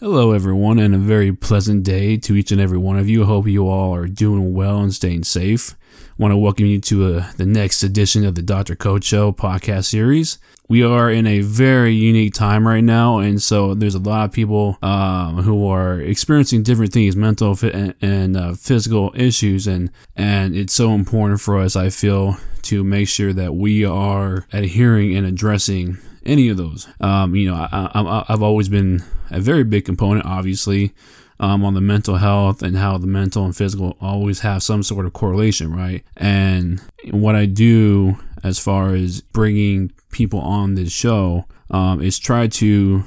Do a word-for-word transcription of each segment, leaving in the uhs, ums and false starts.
Hello everyone, and a very pleasant day to each and every one of you. I hope you all are doing well and staying safe. I want to welcome you to uh, the next edition of the Doctor Coach Show podcast series. We are in a very unique time right now, and so there's a lot of people um, who are experiencing different things, mental and, and uh, physical issues, and, and it's so important for us, I feel, to make sure that we are adhering and addressing any of those. Um, you know, I, I, I've always been a very big component, obviously, um, on the mental health and how the mental and physical always have some sort of correlation, right? And what I do as far as bringing people on this show um, is try to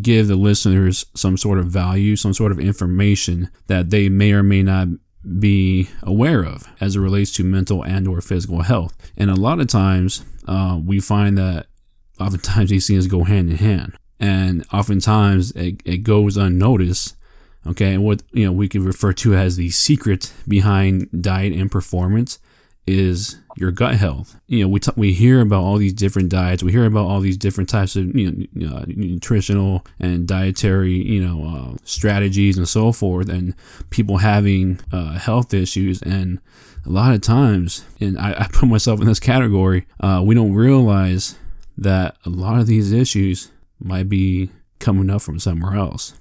give the listeners some sort of value, some sort of information that they may or may not be aware of as it relates to mental and or physical health. And a lot of times uh, we find that oftentimes these things go hand in hand, and oftentimes it, it goes unnoticed. Okay, and what you know we can refer to as the secret behind diet and performance is your gut health. You know, we t- we hear about all these different diets, we hear about all these different types of you know, uh, nutritional and dietary you know uh, strategies and so forth, and people having uh, health issues. And a lot of times, and I, I put myself in this category, uh, we don't realize that a lot of these issues might be coming up from somewhere else.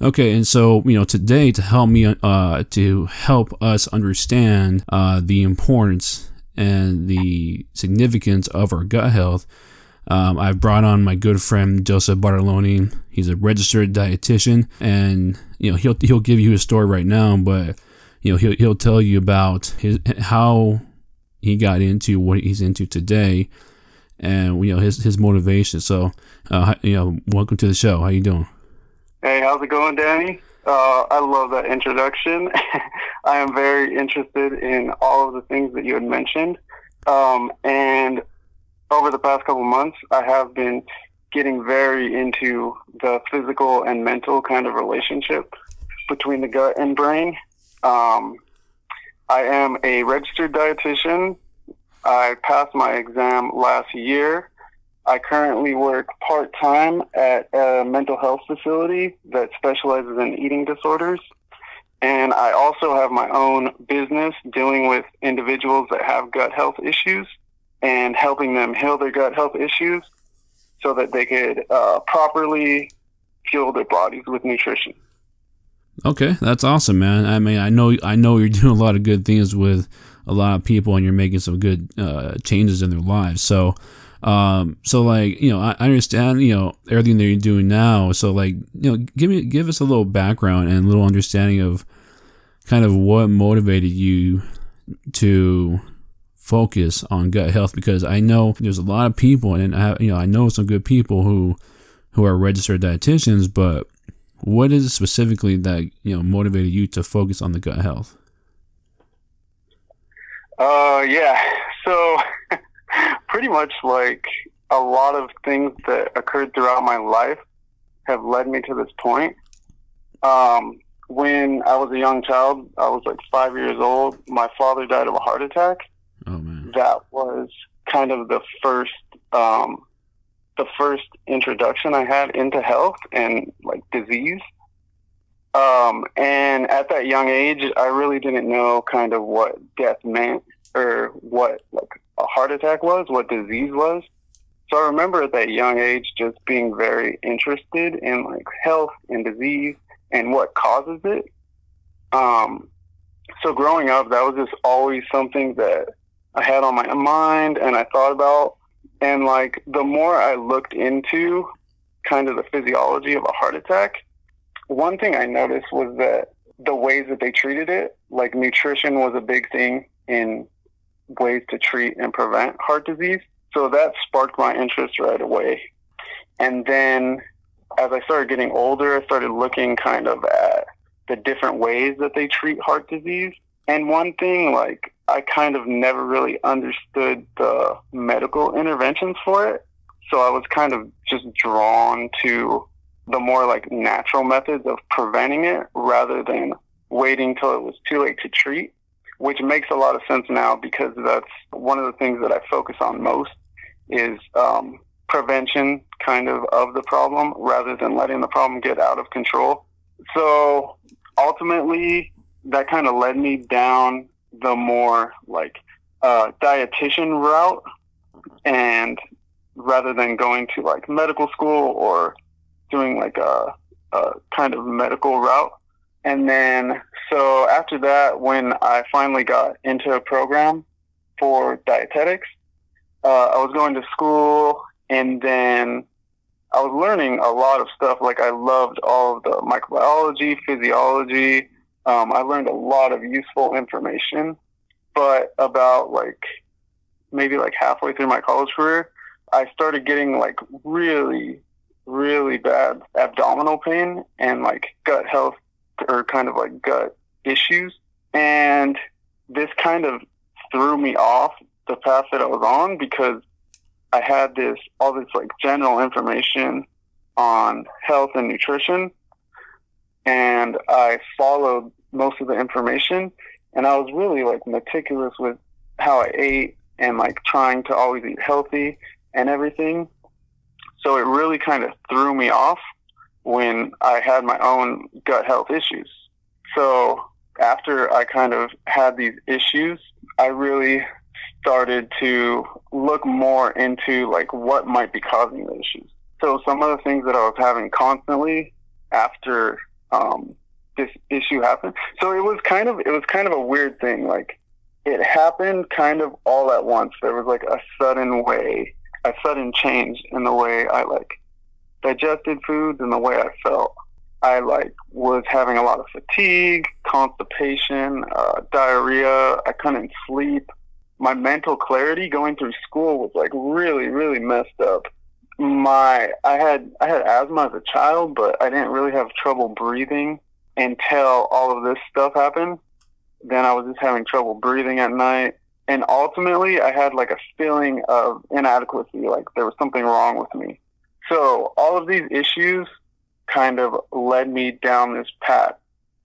Okay, and so you know today to help me uh, to help us understand uh, the importance and the significance of our gut health, um, I've brought on my good friend Joseph Bartolone. He's a registered dietitian, and you know he'll he'll give you his story right now, but you know he'll he'll tell you about his, how he got into what he's into today. And you know his his motivation. So, uh, you know, welcome to the show. How you doing? Hey, how's it going, Danny? Uh, I love that introduction. I am very interested in all of the things that you had mentioned. Um, and over the past couple months, I have been getting very into the physical and mental kind of relationship between the gut and brain. Um, I am a registered dietitian. I passed my exam last year. I currently work part-time at a mental health facility that specializes in eating disorders. And I also have my own business dealing with individuals that have gut health issues and helping them heal their gut health issues so that they could uh, properly fuel their bodies with nutrition. Okay, that's awesome, man. I mean, I know, I know you're doing a lot of good things with a lot of people, and you're making some good uh, changes in their lives. So, um, so like you know, I, I understand you know everything that you're doing now. So like you know, give me give us a little background and a little understanding of kind of what motivated you to focus on gut health, because I know there's a lot of people, and I you know I know some good people who who are registered dietitians, but what is it specifically that you know motivated you to focus on the gut health? Uh, yeah. So pretty much like a lot of things that occurred throughout my life have led me to this point. Um, when I was a young child, I was like five years old. My father died of a heart attack. Oh man. That was kind of the first, um, the first introduction I had into health and like disease. Um, and at that young age, I really didn't know kind of what death meant or what like a heart attack was, what disease was. So I remember at that young age just being very interested in like health and disease and what causes it. Um, so growing up, that was just always something that I had on my mind and I thought about. And like the more I looked into kind of the physiology of a heart attack, one thing I noticed was that the ways that they treated it, like nutrition was a big thing in ways to treat and prevent heart disease. So that sparked my interest right away. And then as I started getting older, I started looking kind of at the different ways that they treat heart disease. And one thing, like, I kind of never really understood the medical interventions for it. So I was kind of just drawn to the more like natural methods of preventing it rather than waiting till it was too late to treat, which makes a lot of sense now because that's one of the things that I focus on most is um, prevention kind of of the problem rather than letting the problem get out of control. So ultimately that kind of led me down the more like uh dietitian route, and rather than going to like medical school or doing like a, a kind of medical route. And then so after that, when I finally got into a program for dietetics, uh, I was going to school, and then I was learning a lot of stuff. Like I loved all of the microbiology, physiology. Um, I learned a lot of useful information, but about like maybe like halfway through my college career, I started getting like really, really bad abdominal pain and like gut health or kind of like gut issues. And this kind of threw me off the path that I was on, because I had this, all this like general information on health and nutrition, and I followed most of the information, and I was really like meticulous with how I ate and like trying to always eat healthy and everything. So it really kind of threw me off when I had my own gut health issues. So after I kind of had these issues, I really started to look more into like what might be causing the issues. So some of the things that I was having constantly after um, this issue happened. So it was kind of, it was kind of a weird thing. Like it happened kind of all at once. There was like a sudden way, a sudden change in the way I like digested foods and the way I felt. I like was having a lot of fatigue, constipation, uh, diarrhea. I couldn't sleep. My mental clarity going through school was like really, really messed up. My I had I had asthma as a child, but I didn't really have trouble breathing until all of this stuff happened. Then I was just having trouble breathing at night. And ultimately, I had like a feeling of inadequacy, like there was something wrong with me. So all of these issues kind of led me down this path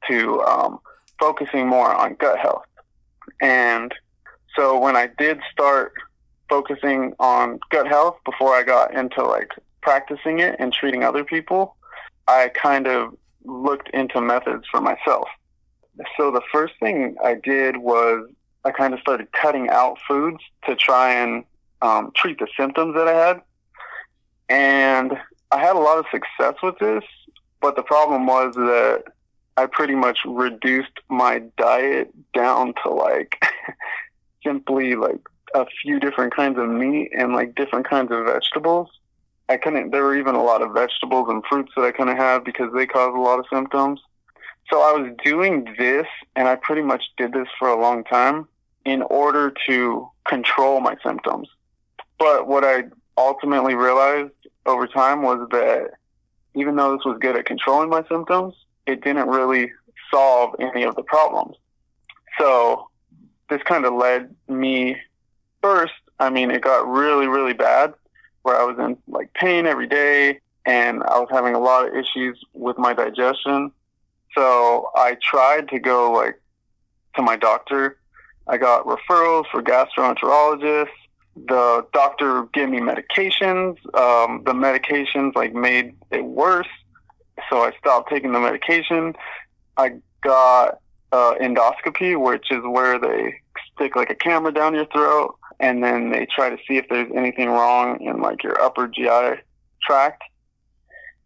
to um, focusing more on gut health. And so when I did start focusing on gut health, before I got into like practicing it and treating other people, I kind of looked into methods for myself. So the first thing I did was I kind of started cutting out foods to try and um, treat the symptoms that I had. And I had a lot of success with this, but the problem was that I pretty much reduced my diet down to like simply like a few different kinds of meat and like different kinds of vegetables. I couldn't, there were even a lot of vegetables and fruits that I couldn't have because they cause a lot of symptoms. So I was doing this, and I pretty much did this for a long time in order to control my symptoms. But what I ultimately realized over time was that even though this was good at controlling my symptoms, it didn't really solve any of the problems. So this kind of led me first, I mean, it got really, really bad where I was in like pain every day, and I was having a lot of issues with my digestion. So I tried to go like to my doctor. I got referrals for gastroenterologists. The doctor gave me medications. Um, the medications like made it worse. So I stopped taking the medication. I got uh, endoscopy, which is where they stick like a camera down your throat, and then they try to see if there's anything wrong in like your upper G I tract.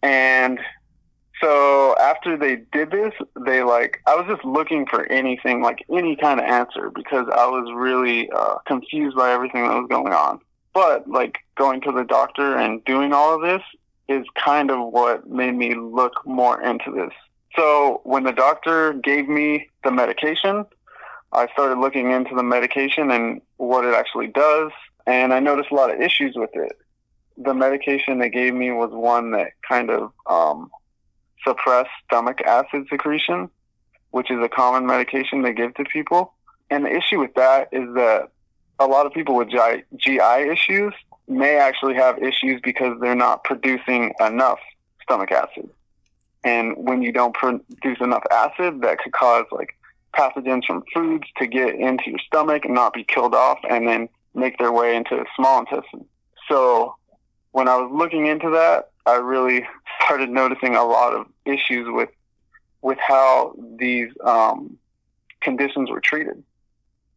And so after they did this, they like, I was just looking for anything, like any kind of answer, because I was really uh, confused by everything that was going on. But like going to the doctor and doing all of this is kind of what made me look more into this. So when the doctor gave me the medication, I started looking into the medication and what it actually does. And I noticed a lot of issues with it. The medication they gave me was one that kind of, um, suppress stomach acid secretion, which is a common medication they give to people. And the issue with that is that a lot of people with G I issues may actually have issues because they're not producing enough stomach acid. And when you don't produce enough acid, that could cause like pathogens from foods to get into your stomach and not be killed off and then make their way into the small intestine. So when I was looking into that, I really started noticing a lot of issues with with how these um, conditions were treated.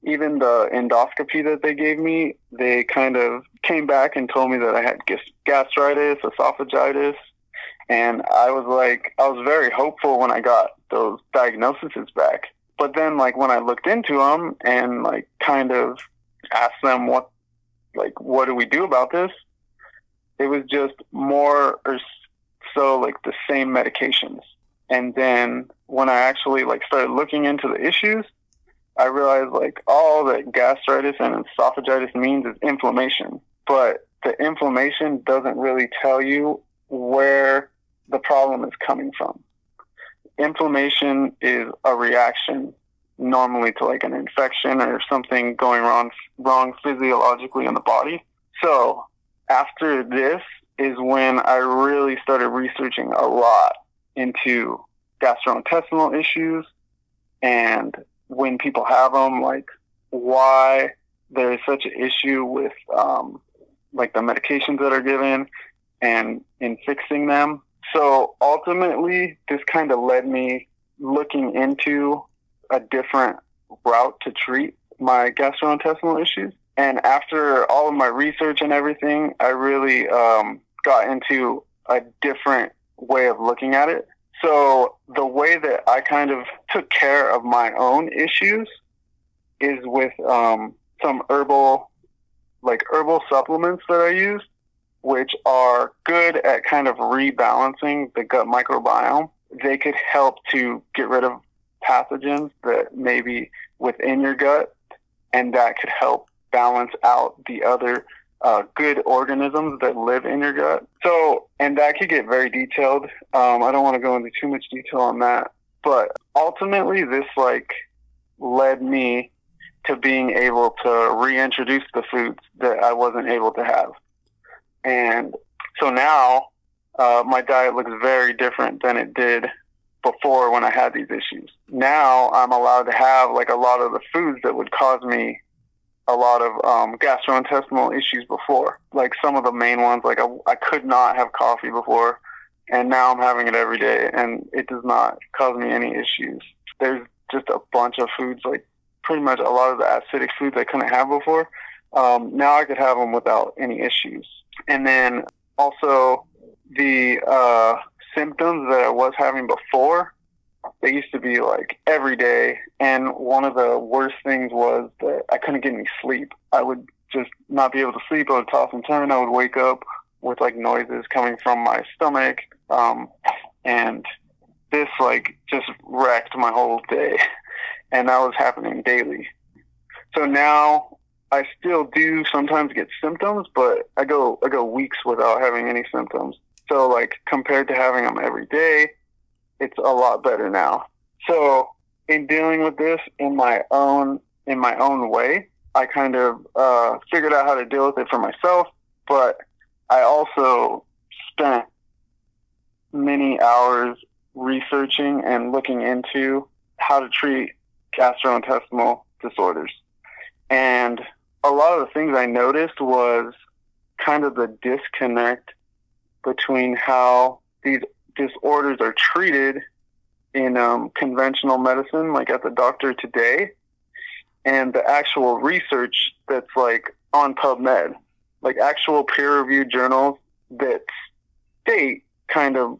Even the endoscopy that they gave me, they kind of came back and told me that I had gastritis, esophagitis, and I was like, I was very hopeful when I got those diagnoses back. But then, like, when I looked into them and, like, kind of asked them what, like, what do we do about this? It was just more or so, like, the same medications. And then when I actually, like, started looking into the issues, I realized, like, all that gastritis and esophagitis means is inflammation. But the inflammation doesn't really tell you where the problem is coming from. Inflammation is a reaction normally to, like, an infection or something going wrong, wrong physiologically in the body. So after this is when I really started researching a lot into gastrointestinal issues and when people have them, like, why there is such an issue with, um, like, the medications that are given and in fixing them. So ultimately, this kind of led me looking into a different route to treat my gastrointestinal issues. And after all of my research and everything, I really um, got into a different way of looking at it. So the way that I kind of took care of my own issues is with um, some herbal, like herbal supplements that I use, which are good at kind of rebalancing the gut microbiome. They could help to get rid of pathogens that may be within your gut, and that could help balance out the other uh, good organisms that live in your gut. So, and that could get very detailed. Um, I don't want to go into too much detail on that, but ultimately this, like, led me to being able to reintroduce the foods that I wasn't able to have. And so now uh, my diet looks very different than it did before when I had these issues. Now I'm allowed to have, like, a lot of the foods that would cause me a lot of um, gastrointestinal issues before. Like, some of the main ones, like I, I could not have coffee before, and now I'm having it every day, and it does not cause me any issues. There's just a bunch of foods, like pretty much a lot of the acidic foods I couldn't have before. Um, now I could have them without any issues. And then also the uh, symptoms that I was having before, they used to be like every day. And one of the worst things was that I couldn't get any sleep. I would just not be able to sleep. I would toss and turn. I would wake up with, like, noises coming from my stomach. Um, and this, like, just wrecked my whole day. And that was happening daily. So now I still do sometimes get symptoms, but I go I go weeks without having any symptoms. So, like, compared to having them every day, it's a lot better now. So in dealing with this in my own in my own way, I kind of uh, figured out how to deal with it for myself. But I also spent many hours researching and looking into how to treat gastrointestinal disorders. And a lot of the things I noticed was kind of the disconnect between how these disorders are treated in um, conventional medicine, like at the doctor today, and the actual research that's, like, on PubMed, like actual peer-reviewed journals that state kind of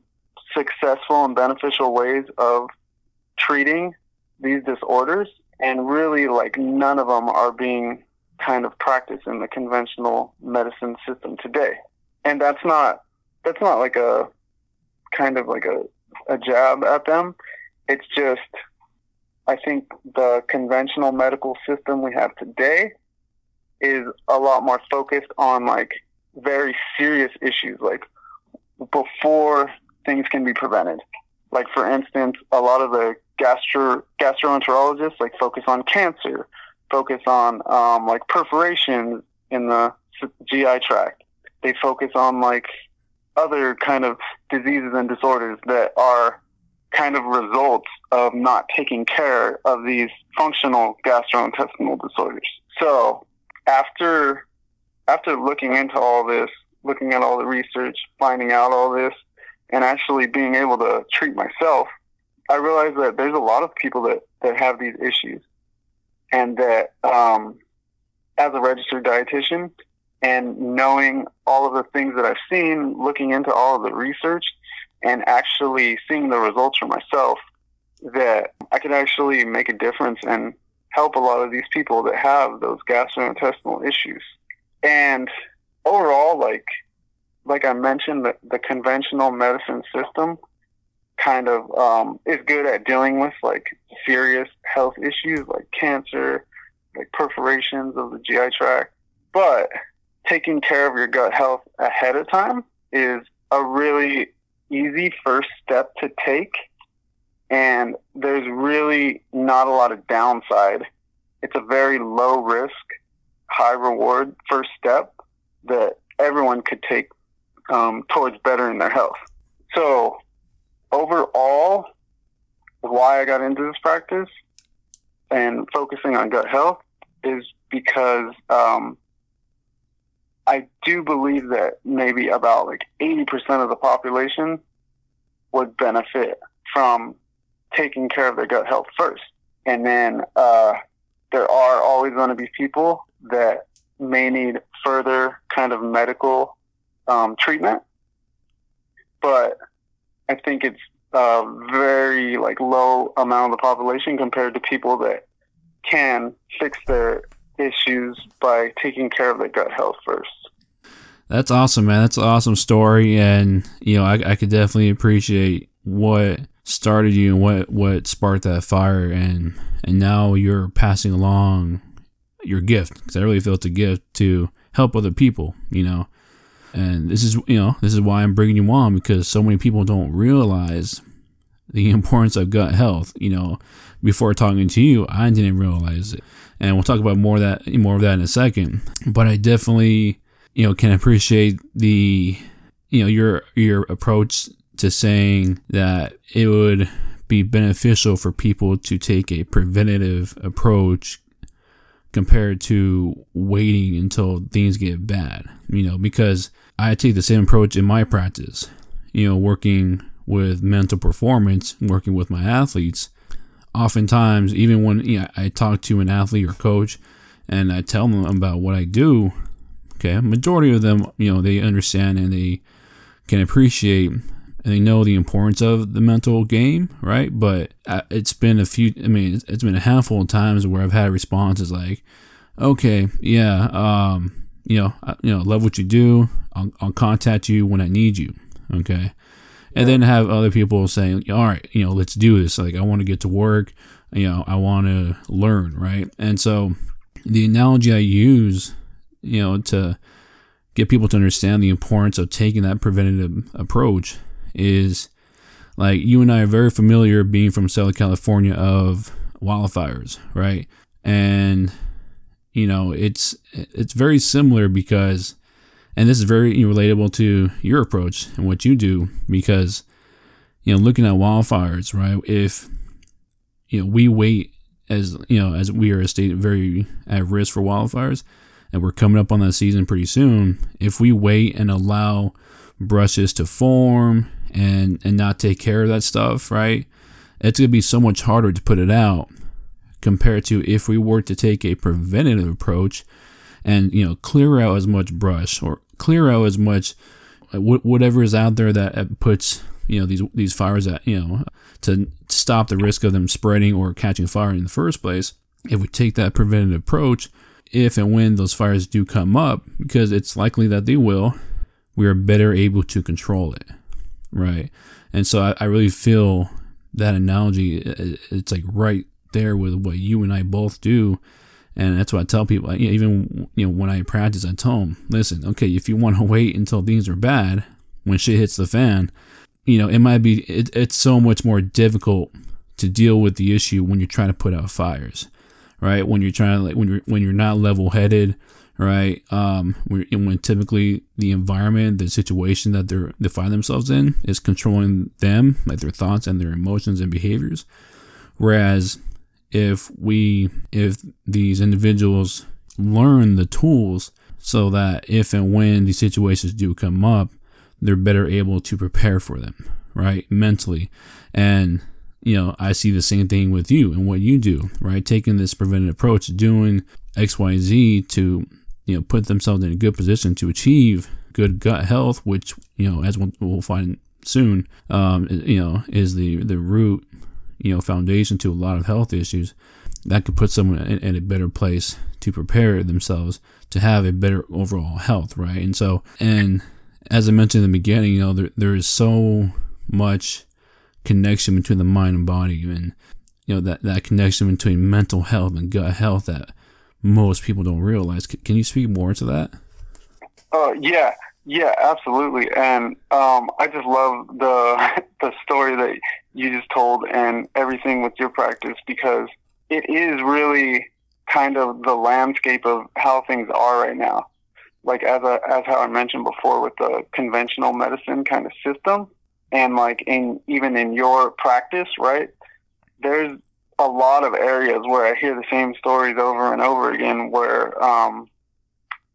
successful and beneficial ways of treating these disorders. And really, like, none of them are being kind of practiced in the conventional medicine system today. And that's not, that's not like a kind of like a, a jab at them. It's just, I think the conventional medical system we have today is a lot more focused on, like, very serious issues, like before things can be prevented. Like, for instance, a lot of the Gastro gastroenterologists, like, focus on cancer, focus on um, like perforations in the G I tract. They focus on, like, other kind of diseases and disorders that are kind of results of not taking care of these functional gastrointestinal disorders. So after after looking into all this, looking at all the research, finding out all this, and actually being able to treat myself, I realized that there's a lot of people that, that have these issues, and that um, as a registered dietitian and knowing all of the things that I've seen, looking into all of the research and actually seeing the results for myself, that I could actually make a difference and help a lot of these people that have those gastrointestinal issues. And overall, like like I mentioned, the, the conventional medicine system kind of um, is good at dealing with like serious health issues like cancer, like perforations of the G I tract. But taking care of your gut health ahead of time is a really easy first step to take. And there's really not a lot of downside. It's a very low risk, high reward first step that everyone could take um, towards bettering their health. So overall, why I got into this practice and focusing on gut health is because um, I do believe that maybe about like eighty percent of the population would benefit from taking care of their gut health first. And then uh, there are always going to be people that may need further kind of medical um, treatment. But I think it's a very like low amount of the population compared to people that can fix their issues by taking care of their gut health first. That's awesome, man. That's an awesome story. And, you know, I, I could definitely appreciate what started you and what, what sparked that fire. And, and now you're passing along your gift, because I really feel it's a gift to help other people, you know. And this is, you know, this is why I'm bringing you on, because so many people don't realize the importance of gut health. You know, before talking to you, I didn't realize it. And we'll talk about more of that, more of that in a second. But I definitely, you know, can appreciate the, you know, your, your approach to saying that it would be beneficial for people to take a preventative approach compared to waiting until things get bad, you know, because I take the same approach in my practice, you know, working with mental performance, working with my athletes. Oftentimes, even when you know, I talk to an athlete or coach and I tell them about what I do, okay, majority of them, you know, they understand and they can appreciate and they know the importance of the mental game, right? But it's been a few, I mean, it's been a handful of times where I've had responses like, okay, yeah, um, you know, I, you know, love what you do. I'll, I'll contact you when I need you, okay? And then have other people saying, all right, you know, let's do this. Like, I want to get to work, you know, I want to learn, right? And so the analogy I use, you know, to get people to understand the importance of taking that preventative approach is like you and I are very familiar, being from Southern California, of wildfires, right? And you know, it's it's very similar because, and this is very relatable to your approach and what you do, because you know, looking at wildfires, right? If you know, we wait, as you know, as we are a state very at risk for wildfires, and we're coming up on that season pretty soon. If we wait and allow brushes to form and and not take care of that stuff, right, it's gonna be so much harder to put it out compared to if we were to take a preventative approach and, you know, clear out as much brush or clear out as much whatever is out there that puts, you know, these these fires at, you know, to stop the risk of them spreading or catching fire in the first place. If we take that preventative approach, if and when those fires do come up, because it's likely that they will, we are better able to control it, right? And so I, I really feel that analogy, it, it's like right there with what you and I both do. And that's what I tell people, you know, even you know when I practice, I tell them, listen, okay, if you want to wait until things are bad, when shit hits the fan, you know, it might be, it, it's so much more difficult to deal with the issue when you're trying to put out fires, right? When you're trying to, like, when you're, when you're not level-headed, right? Um, and when typically the environment, the situation that they're, they find themselves in is controlling them, like their thoughts and their emotions and behaviors. Whereas if we, if these individuals learn the tools so that if and when these situations do come up, they're better able to prepare for them, right? Mentally. And, you know, I see the same thing with you and what you do, right? Taking this preventive approach, doing X, Y, Z to, you know, put themselves in a good position to achieve good gut health, which, you know, as we'll find soon, um, you know, is the, the root, you know, foundation to a lot of health issues. That could put someone in, in a better place to prepare themselves to have a better overall health, right? And so, and as I mentioned in the beginning, you know, there, there is so much connection between the mind and body, and, you know, that, that connection between mental health and gut health that most people don't realize. C- can you speak more to that? Uh, yeah, yeah, absolutely. And um, I just love the the story that you just told and everything with your practice, because it is really kind of the landscape of how things are right now. Like as a, as how I mentioned before with the conventional medicine kind of system, and like in even in your practice, right? There's a lot of areas where I hear the same stories over and over again, where um,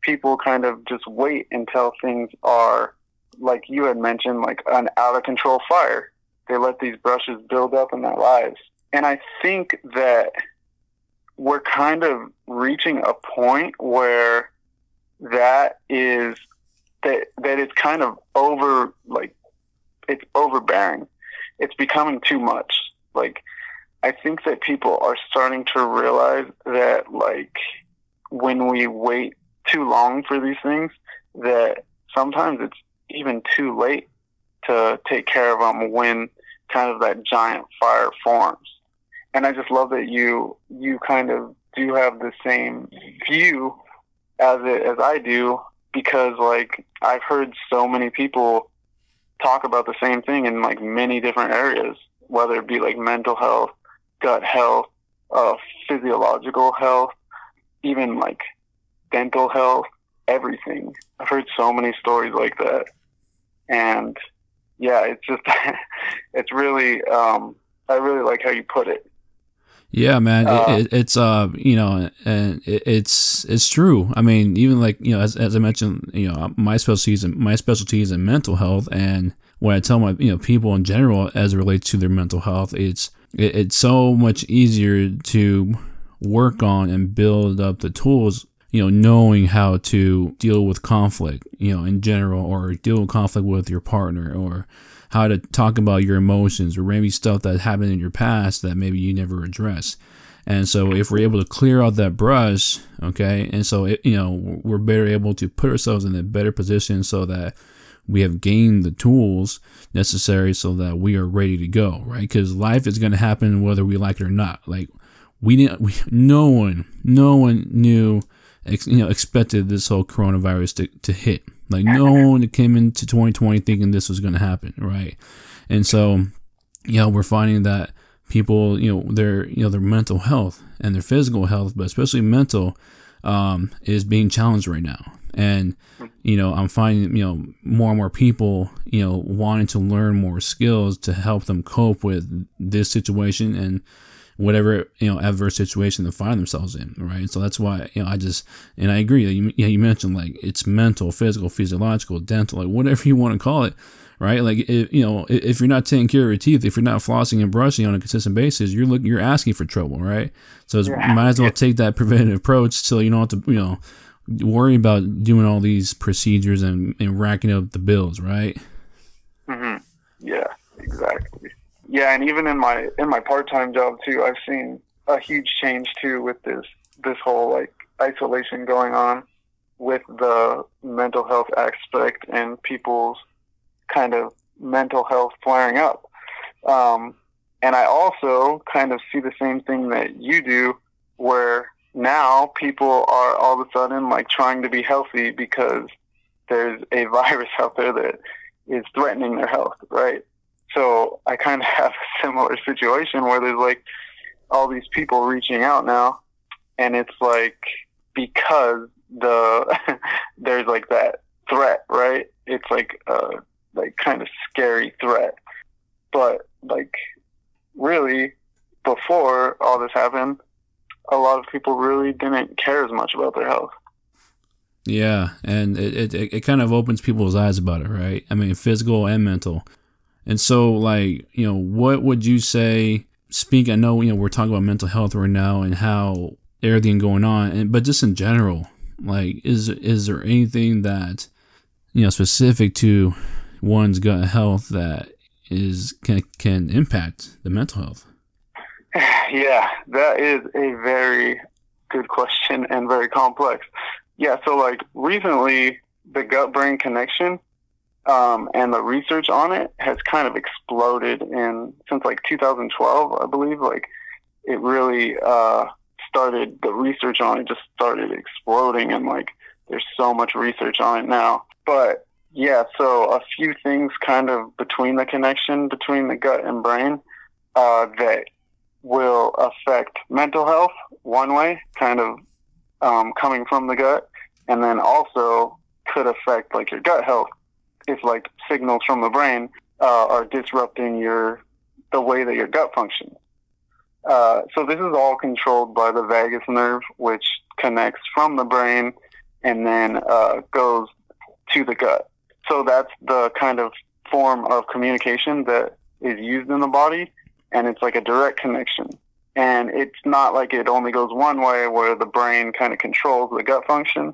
people kind of just wait until things are, like you had mentioned, like an out of control fire. They let these brushes build up in their lives. And I think that we're kind of reaching a point where that is that that it's kind of over, like it's overbearing. It's becoming too much. Like I think that people are starting to realize that, like, when we wait too long for these things, that sometimes it's even too late to take care of them when kind of that giant fire forms. And I just love that you you kind of do have the same view as it, as I do, because like I've heard so many people talk about the same thing in like many different areas, whether it be like mental health, gut health, uh, physiological health, even like dental health, everything. I've heard so many stories like that. And yeah, it's just, it's really, um, I really like how you put it. Yeah, man, uh, it, it, it's, uh, you know, and it, it's, it's true. I mean, even like, you know, as, as I mentioned, you know, my specialties and my specialties in mental health, and what I tell my, you know, people in general, as it relates to their mental health, it's, it, it's so much easier to work on and build up the tools, you know, knowing how to deal with conflict, you know, in general, or deal with conflict with your partner, or how to talk about your emotions, or maybe stuff that happened in your past that maybe you never address. And so if we're able to clear out that brush, okay, and so, it, you know, we're better able to put ourselves in a better position so that we have gained the tools necessary so that we are ready to go, right? Because life is going to happen whether we like it or not. Like we didn't, we, no one, no one knew, you know, expected this whole coronavirus to, to hit. Like no one came into twenty twenty thinking this was going to happen, right? And so, you know, we're finding that people, you know, their, you know, their mental health and their physical health, but especially mental, um, is being challenged right now. And, you know, I'm finding, you know, more and more people, you know, wanting to learn more skills to help them cope with this situation and whatever, you know, adverse situation they find themselves in, right? So that's why, you know, I just, and I agree that you, you mentioned like it's mental, physical, physiological, dental, like whatever you want to call it, right? Like, if, you know, if you're not taking care of your teeth, if you're not flossing and brushing on a consistent basis, you're looking, you're asking for trouble, right? So you might as well take that preventative approach so you don't have to, you know, worry about doing all these procedures and, and racking up the bills, right? Mm-hmm. Yeah, exactly. Yeah, and even in my in my part-time job too, I've seen a huge change too with this this whole like isolation going on with the mental health aspect and people's kind of mental health flaring up. Um, and I also kind of see the same thing that you do, where now people are all of a sudden like trying to be healthy because there's a virus out there that is threatening their health, right? So I kind of have a similar situation where there's like all these people reaching out now, and it's like because the there's like that threat, right? It's like a like kind of scary threat. But like really before all this happened, a lot of people really didn't care as much about their health. Yeah, and it, it, it kind of opens people's eyes about it, right? I mean, physical and mental. And so, like, you know, what would you say, speak, I know, you know, we're talking about mental health right now and how everything going on, and, but just in general, like, is is there anything that, you know, specific to one's gut health that is can can impact the mental health? Yeah, that is a very good question and very complex. Yeah, so, like, recently, the gut brain connection um, and the research on it has kind of exploded in since, like, two thousand twelve, I believe. Like, it really uh, started, the research on it just started exploding, and, like, there's so much research on it now. But, yeah, so a few things kind of between the connection between the gut and brain uh, that will affect mental health one way, kind of um, coming from the gut. And then also could affect, like, your gut health if, like, signals from the brain uh, are disrupting your the way that your gut functions. Uh, so this is all controlled by the vagus nerve, which connects from the brain and then uh, goes to the gut. So that's the kind of form of communication that is used in the body, and it's like a direct connection. And it's not like it only goes one way where the brain kind of controls the gut function.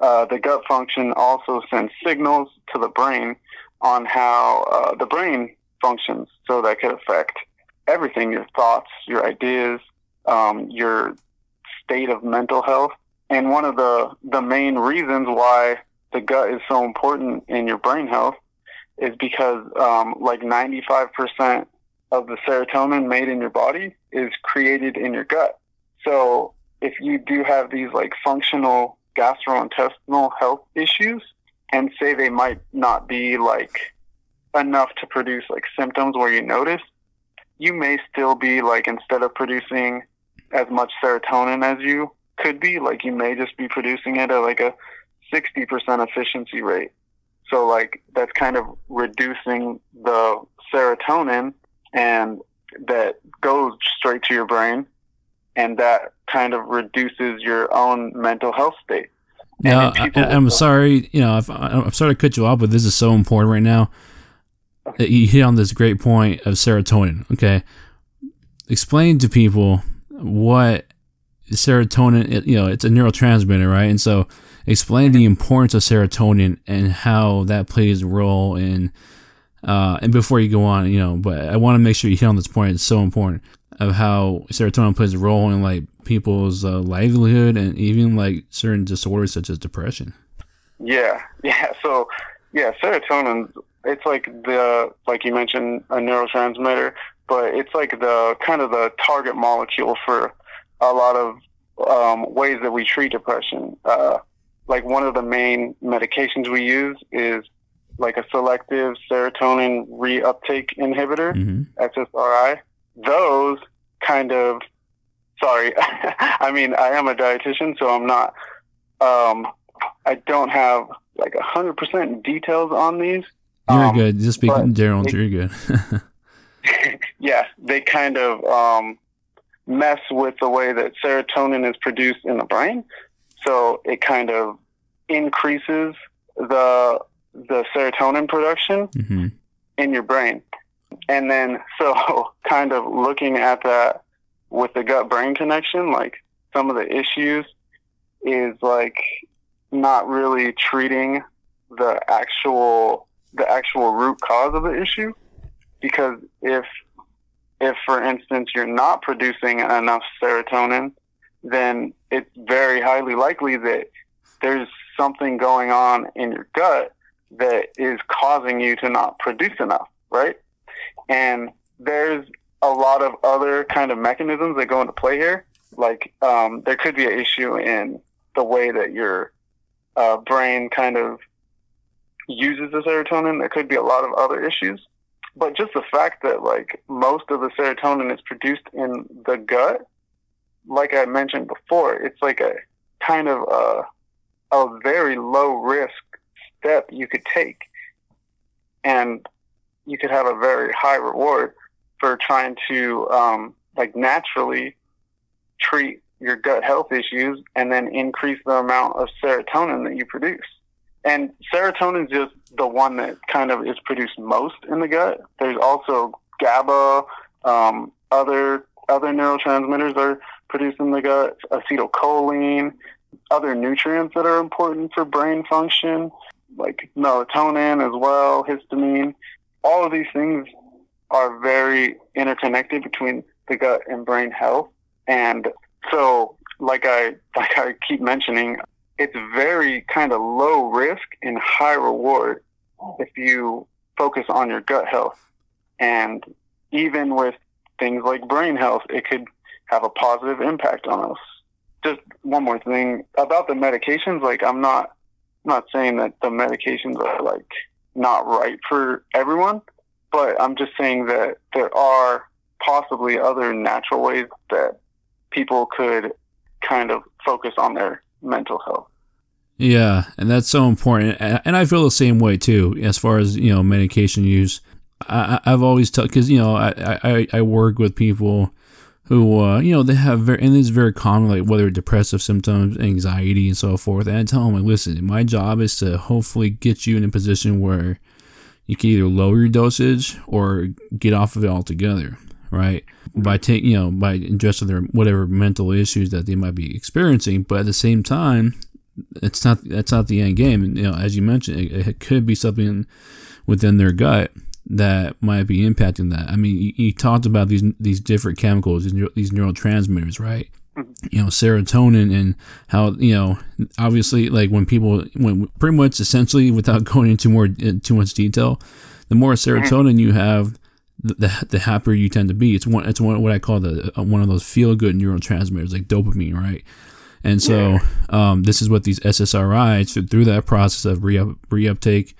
Uh, the gut function also sends signals to the brain on how uh, the brain functions, so that could affect everything, your thoughts, your ideas, um, your state of mental health. And one of the, the main reasons why the gut is so important in your brain health is because um, like ninety-five percent of the serotonin made in your body is created in your gut. So if you do have these, like, functional gastrointestinal health issues, and say they might not be, like, enough to produce, like, symptoms where you notice, you may still be, like, instead of producing as much serotonin as you could be, like, you may just be producing it at, like, a sixty percent efficiency rate. So, like, that's kind of reducing the serotonin, and that goes straight to your brain, and that kind of reduces your own mental health state. Now, I, I'm sorry, you know, if, I'm sorry to cut you off, but this is so important right now. Okay. You hit on this great point of serotonin. Okay, explain to people what serotonin. You know, it's a neurotransmitter, right? And so, explain mm-hmm. the importance of serotonin and how that plays a role in. Uh, and before you go on, you know, but I want to make sure you hit on this point. It's so important of how serotonin plays a role in, like, people's uh, livelihood and even, like, certain disorders such as depression. Yeah. Yeah. So yeah, serotonin, it's like the, like you mentioned, a neurotransmitter, but it's like the kind of the target molecule for a lot of um, ways that we treat depression. Uh, like one of the main medications we use is like a selective serotonin reuptake inhibitor, mm-hmm. S S R I. Those kind of, sorry, I mean, I am a dietitian, so I'm not, um, I don't have like one hundred percent details on these. You're um, good. Just speaking general, you're good. Yeah, they kind of um, mess with the way that serotonin is produced in the brain. So it kind of increases the the serotonin production mm-hmm. in your brain. And then, so kind of looking at that with the gut brain connection, like some of the issues is like not really treating the actual, the actual root cause of the issue. Because if, if for instance, you're not producing enough serotonin, then it's very highly likely that there's something going on in your gut that is causing you to not produce enough, right? And there's a lot of other kind of mechanisms that go into play here. Like um, there could be an issue in the way that your uh, brain kind of uses the serotonin. There could be a lot of other issues. But just the fact that, like, most of the serotonin is produced in the gut, like I mentioned before, it's like a kind of a, a very low risk step you could take, and you could have a very high reward for trying to um, like naturally treat your gut health issues and then increase the amount of serotonin that you produce. And serotonin is just the one that kind of is produced most in the gut. There's also GABA, um, other other neurotransmitters are produced in the gut, acetylcholine, other nutrients that are important for brain function, like melatonin as well, histamine. All of these things are very interconnected between the gut and brain health. And so, like I like I keep mentioning, it's very kind of low risk and high reward if you focus on your gut health. And even with things like brain health, it could have a positive impact on us. Just one more thing about the medications. Like, I'm not I'm not saying that the medications are like not right for everyone, but I'm just saying that there are possibly other natural ways that people could kind of focus on their mental health. Yeah, and that's so important. And I feel the same way too, as far as, you know, medication use. I, I've always tell, because, you know, I, I, I work with people who, uh, you know, they have very, and it's very common, like whether depressive symptoms, anxiety, and so forth. And I tell them, like, listen, my job is to hopefully get you in a position where you can either lower your dosage or get off of it altogether, right? By taking, you know, by addressing their whatever mental issues that they might be experiencing. But at the same time, it's not, that's not the end game. And, you know, as you mentioned, it, it could be something within their gut that might be impacting that. I mean, you, you talked about these these different chemicals, these, these neurotransmitters, right? You know, serotonin, and how, you know, obviously, like when people, when pretty much essentially, without going into more in too much detail, the more serotonin you have, the the, the happier you tend to be. It's one, it's one what I call the uh, one of those feel good neurotransmitters, like dopamine, right? And so, um, this is what these S S R Is, through that process of re reuptake.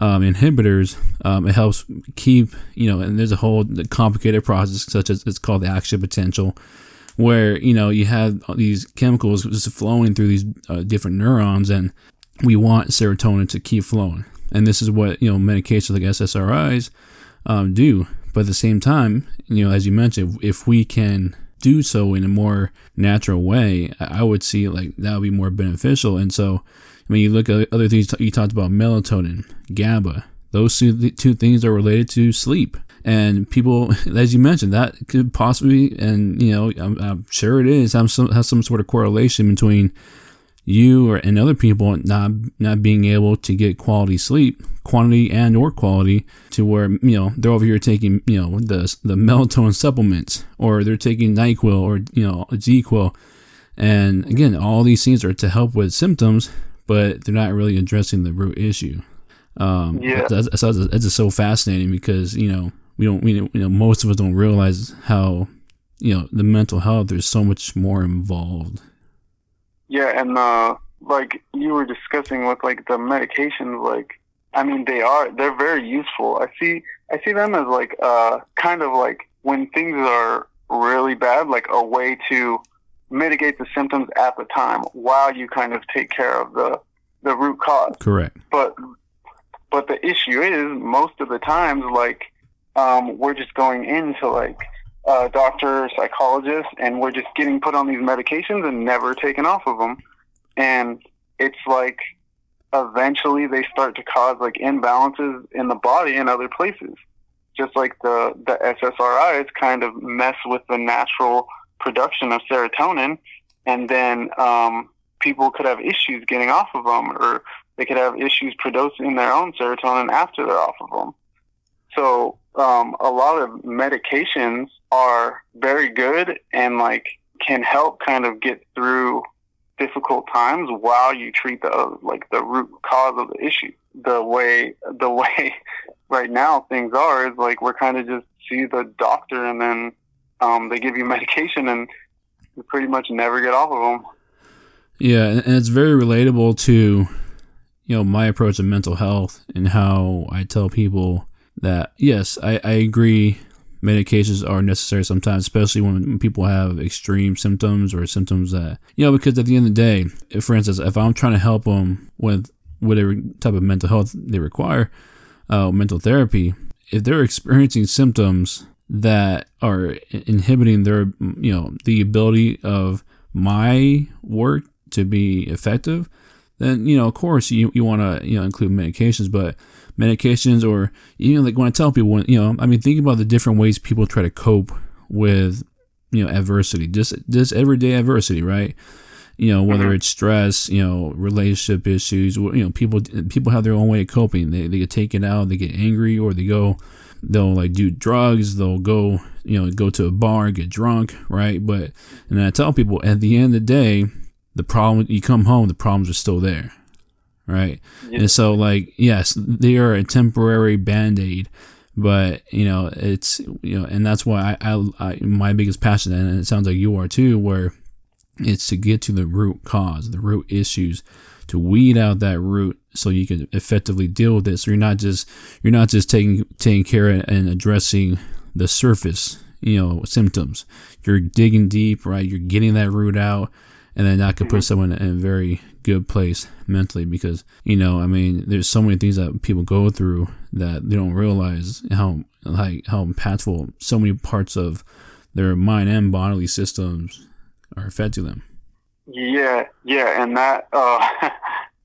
Um, inhibitors, um, it helps keep, you know, and there's a whole complicated process, such as it's called the action potential, where, you know, you have these chemicals just flowing through these uh, different neurons, and we want serotonin to keep flowing. And this is what, you know, medications like S S R Is um, do. But at the same time, you know, as you mentioned, if we can do so in a more natural way, I would see like that would be more beneficial. And so, I mean, you look at other things. You talked about melatonin, GABA. Those two, two things are related to sleep. And people, as you mentioned, that could possibly, and, you know, I'm, I'm sure it is, I'm some, has some sort of correlation between you or and other people not not being able to get quality sleep, quantity and or quality, to where, you know, they're over here taking, you know, the the melatonin supplements, or they're taking NyQuil, or, you know, Z-Quil. And again, all these things are to help with symptoms, but they're not really addressing the root issue. Um, yeah, that's, that's, that's, that's just so fascinating, because, you know, we don't, we, you know, most of us don't realize how, you know, the mental health, there's so much more involved. Yeah, and uh, like you were discussing with like the medications, like, I mean, they are, they're very useful. I see, I see them as like uh, kind of like when things are really bad, like a way to mitigate the symptoms at the time while you kind of take care of the the root cause. Correct. But but the issue is most of the times, like, um, we're just going into like a doctor or psychologist, and we're just getting put on these medications and never taken off of them. And it's like eventually they start to cause like imbalances in the body and other places. Just like the, the S S R Is kind of mess with the natural production of serotonin, and then um, people could have issues getting off of them, or they could have issues producing their own serotonin after they're off of them. So um, a lot of medications are very good and like can help kind of get through difficult times while you treat the like the root cause of the issue. The way the way right now things are is like we're kind of just see the doctor, and then Um, they give you medication and you pretty much never get off of them. Yeah, and it's very relatable to, you know, my approach to mental health, and how I tell people that, yes, I, I agree medications are necessary sometimes, especially when people have extreme symptoms or symptoms that, you know, because at the end of the day, if, for instance, if I'm trying to help them with whatever type of mental health they require, uh, mental therapy, if they're experiencing symptoms that are inhibiting their, you know, the ability of my work to be effective, then, you know, of course you, you want to, you know, include medications, but medications or, you know, like when I tell people, you know, I mean, think about the different ways people try to cope with, you know, adversity, just, just everyday adversity, right? You know, whether it's stress, you know, relationship issues, you know, people, people have their own way of coping. They, they get taken out, they get angry, or they go, they'll like do drugs, they'll go, you know, go to a bar, get drunk. Right. But, and I tell people at the end of the day, the problem, you come home, the problems are still there. Right. Yeah. And so like, yes, they are a temporary band-aid, but you know, it's, you know, and that's why I, I, I my biggest passion, and it sounds like you are too, where it's to get to the root cause, the root issues, to weed out that root so you can effectively deal with it. So you're not just, you're not just taking, taking care of and addressing the surface, you know, symptoms. You're digging deep, right? You're getting that root out, and then that could put someone in a very good place mentally because, you know, I mean, there's so many things that people go through that they don't realize how, like how impactful so many parts of their mind and bodily systems are affecting them. Yeah, yeah, and that uh,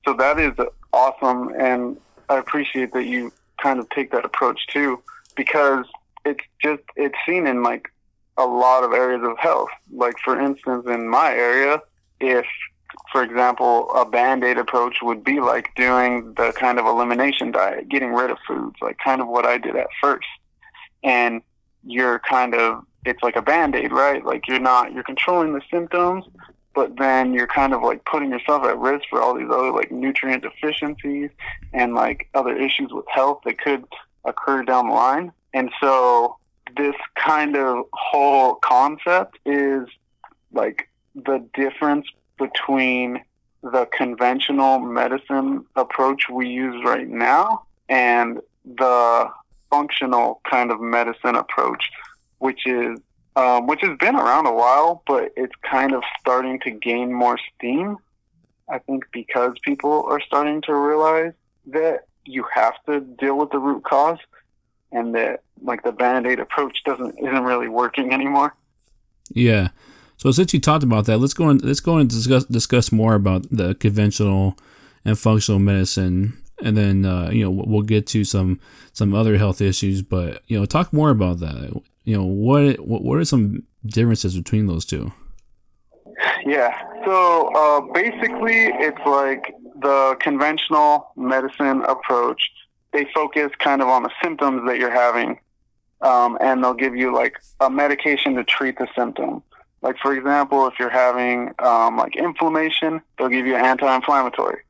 so that is awesome, and I appreciate that you kind of take that approach too, because it's just it's seen in like a lot of areas of health. Like for instance, in my area, if for example a band-aid approach would be like doing the kind of elimination diet, getting rid of foods, like kind of what I did at first, and you're kind of it's like a band-aid, right? Like you're not you're controlling the symptoms, but then you're kind of like putting yourself at risk for all these other like nutrient deficiencies and like other issues with health that could occur down the line. And so this kind of whole concept is like the difference between the conventional medicine approach we use right now and the functional kind of medicine approach, which is Um, which has been around a while, but it's kind of starting to gain more steam, I think, because people are starting to realize that you have to deal with the root cause and that, like, the Band-Aid approach doesn't isn't really working anymore. Yeah. So since you talked about that, let's go and let's go and discuss discuss more about the conventional and functional medicine, and then uh, you know we'll get to some some other health issues, but you know talk more about that. You know, what what are some differences between those two? Yeah, so uh, basically it's like the conventional medicine approach. They focus kind of on the symptoms that you're having, um, and they'll give you like a medication to treat the symptom. Like for example, if you're having um, like inflammation, they'll give you an anti-inflammatory.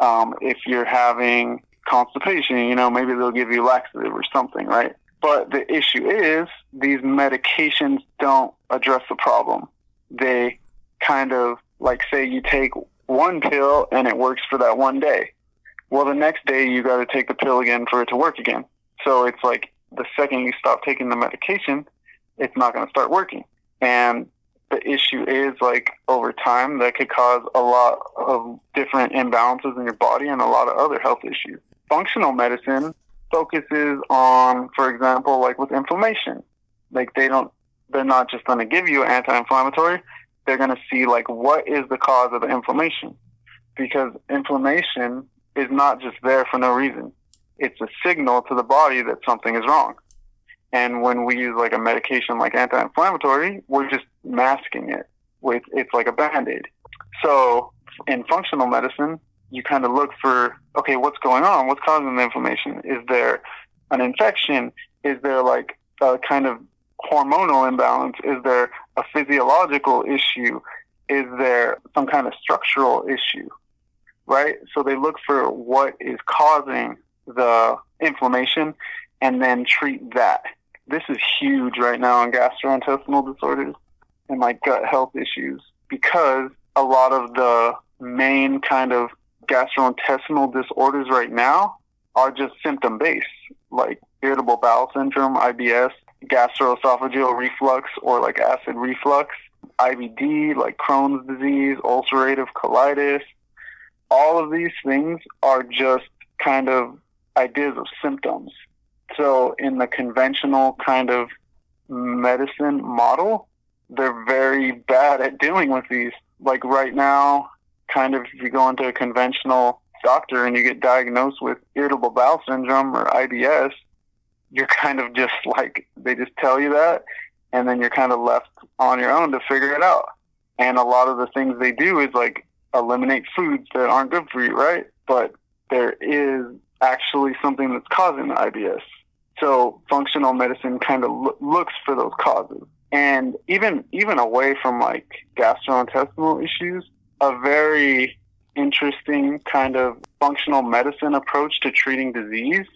Um, if you're having constipation, you know, maybe they'll give you laxative or something, right? But the issue is these medications don't address the problem. They kind of, like, say you take one pill and it works for that one day. Well, the next day you got to take the pill again for it to work again. So it's like the second you stop taking the medication, it's not going to start working. And the issue is, like, over time, that could cause a lot of different imbalances in your body and a lot of other health issues. Functional medicine focuses on, for example, like with inflammation, like they don't, they're not just going to give you anti-inflammatory. They're going to see like, what is the cause of the inflammation? Because inflammation is not just there for no reason. It's a signal to the body that something is wrong. And when we use like a medication like anti-inflammatory, we're just masking it with, it's like a band-aid. So in functional medicine, you kind of look for, okay, what's going on? What's causing the inflammation? Is there an infection? Is there like a kind of hormonal imbalance? Is there a physiological issue? Is there some kind of structural issue, right? So they look for what is causing the inflammation and then treat that. This is huge right now in gastrointestinal disorders and like gut health issues, because a lot of the main kind of gastrointestinal disorders right now are just symptom-based, like irritable bowel syndrome, I B S, gastroesophageal reflux or like acid reflux, I B D, like Crohn's disease, ulcerative colitis. All of these things are just kind of ideas of symptoms. So in the conventional kind of medicine model, they're very bad at dealing with these. Like right now, kind of if you go into a conventional doctor and you get diagnosed with irritable bowel syndrome or I B S, you're kind of just like, they just tell you that, and then you're kind of left on your own to figure it out. And a lot of the things they do is like eliminate foods that aren't good for you, right? But there is actually something that's causing the I B S. So functional medicine kind of lo- looks for those causes. And even even away from like gastrointestinal issues, a very interesting kind of functional medicine approach to treating disease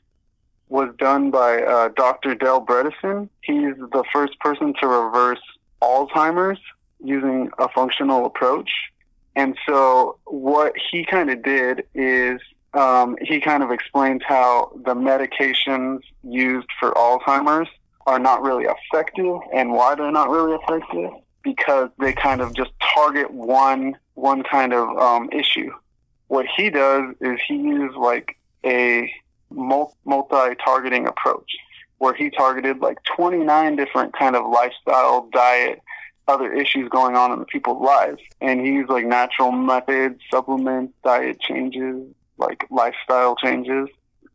was done by uh, Doctor Dale Bredesen. He's the first person to reverse Alzheimer's using a functional approach. And so what he kind of did is um, he kind of explains how the medications used for Alzheimer's are not really effective and why they're not really effective, because they kind of just target one one kind of um, issue. What he does is he uses like a multi-targeting approach where he targeted like twenty-nine different kind of lifestyle, diet, other issues going on in the people's lives. And he used like natural methods, supplements, diet changes, like lifestyle changes.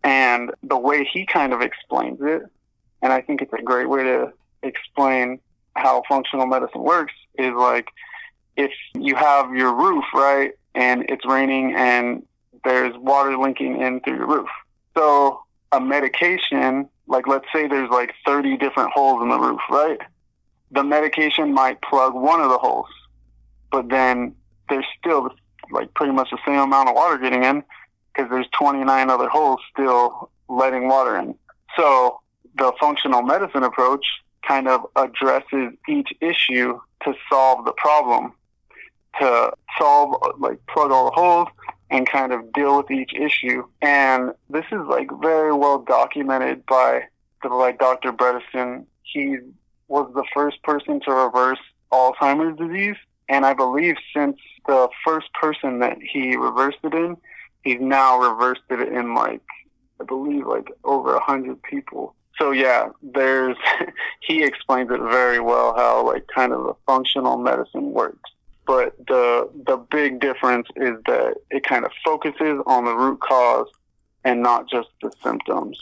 And the way he kind of explains it, and I think it's a great way to explain how functional medicine works, is like if you have your roof, right, and it's raining and there's water leaking in through your roof. So a medication, like let's say there's like thirty different holes in the roof, right? The medication might plug one of the holes, but then there's still like pretty much the same amount of water getting in because there's twenty-nine other holes still letting water in. So the functional medicine approach kind of addresses each issue to solve the problem, to solve, like plug all the holes and kind of deal with each issue. And this is like very well documented by, by Doctor Bredesen. He was the first person to reverse Alzheimer's disease. And I believe since the first person that he reversed it in, he's now reversed it in like, I believe like over a hundred people. So yeah, there's, he explains it very well how like kind of a functional medicine works. But the the big difference is that it kind of focuses on the root cause and not just the symptoms.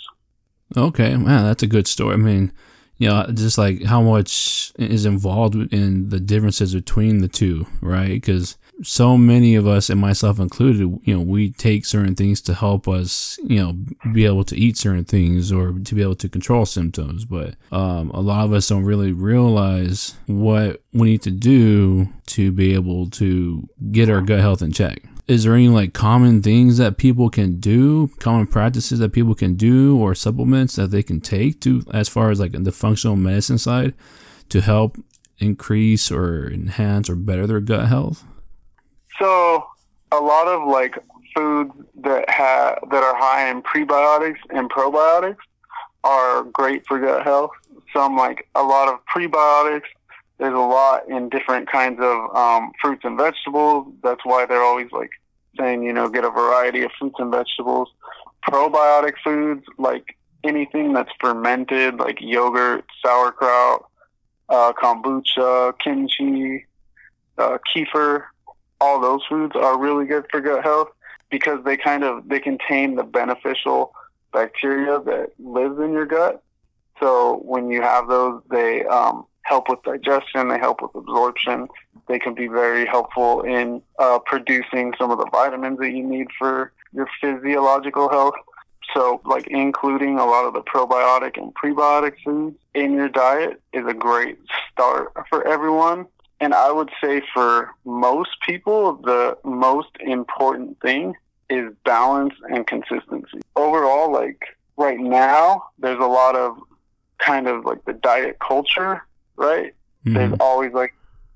Okay, wow, that's a good story. I mean, you know, just like how much is involved in the differences between the two, right? Because so many of us, and myself included, you know, we take certain things to help us, you know, be able to eat certain things or to be able to control symptoms. But um, a lot of us don't really realize what we need to do to be able to get our gut health in check. Is there any like common things that people can do, common practices that people can do, or supplements that they can take to, as far as like the functional medicine side, to help increase or enhance or better their gut health? So a lot of like foods that ha- that are high in prebiotics and probiotics are great for gut health. Some like a lot of prebiotics, there's a lot in different kinds of um, fruits and vegetables. That's why they're always like saying, you know, get a variety of fruits and vegetables. Probiotic foods, like anything that's fermented, like yogurt, sauerkraut, uh, kombucha, kimchi, uh, kefir. All those foods are really good for gut health because they kind of, they contain the beneficial bacteria that lives in your gut. So when you have those, they um, help with digestion, they help with absorption. They can be very helpful in uh, producing some of the vitamins that you need for your physiological health. So like including a lot of the probiotic and prebiotic foods in your diet is a great start for everyone. And I would say for most people, the most important thing is balance and consistency. Overall, like right now, there's a lot of kind of like the diet culture, right? Mm-hmm. There's always like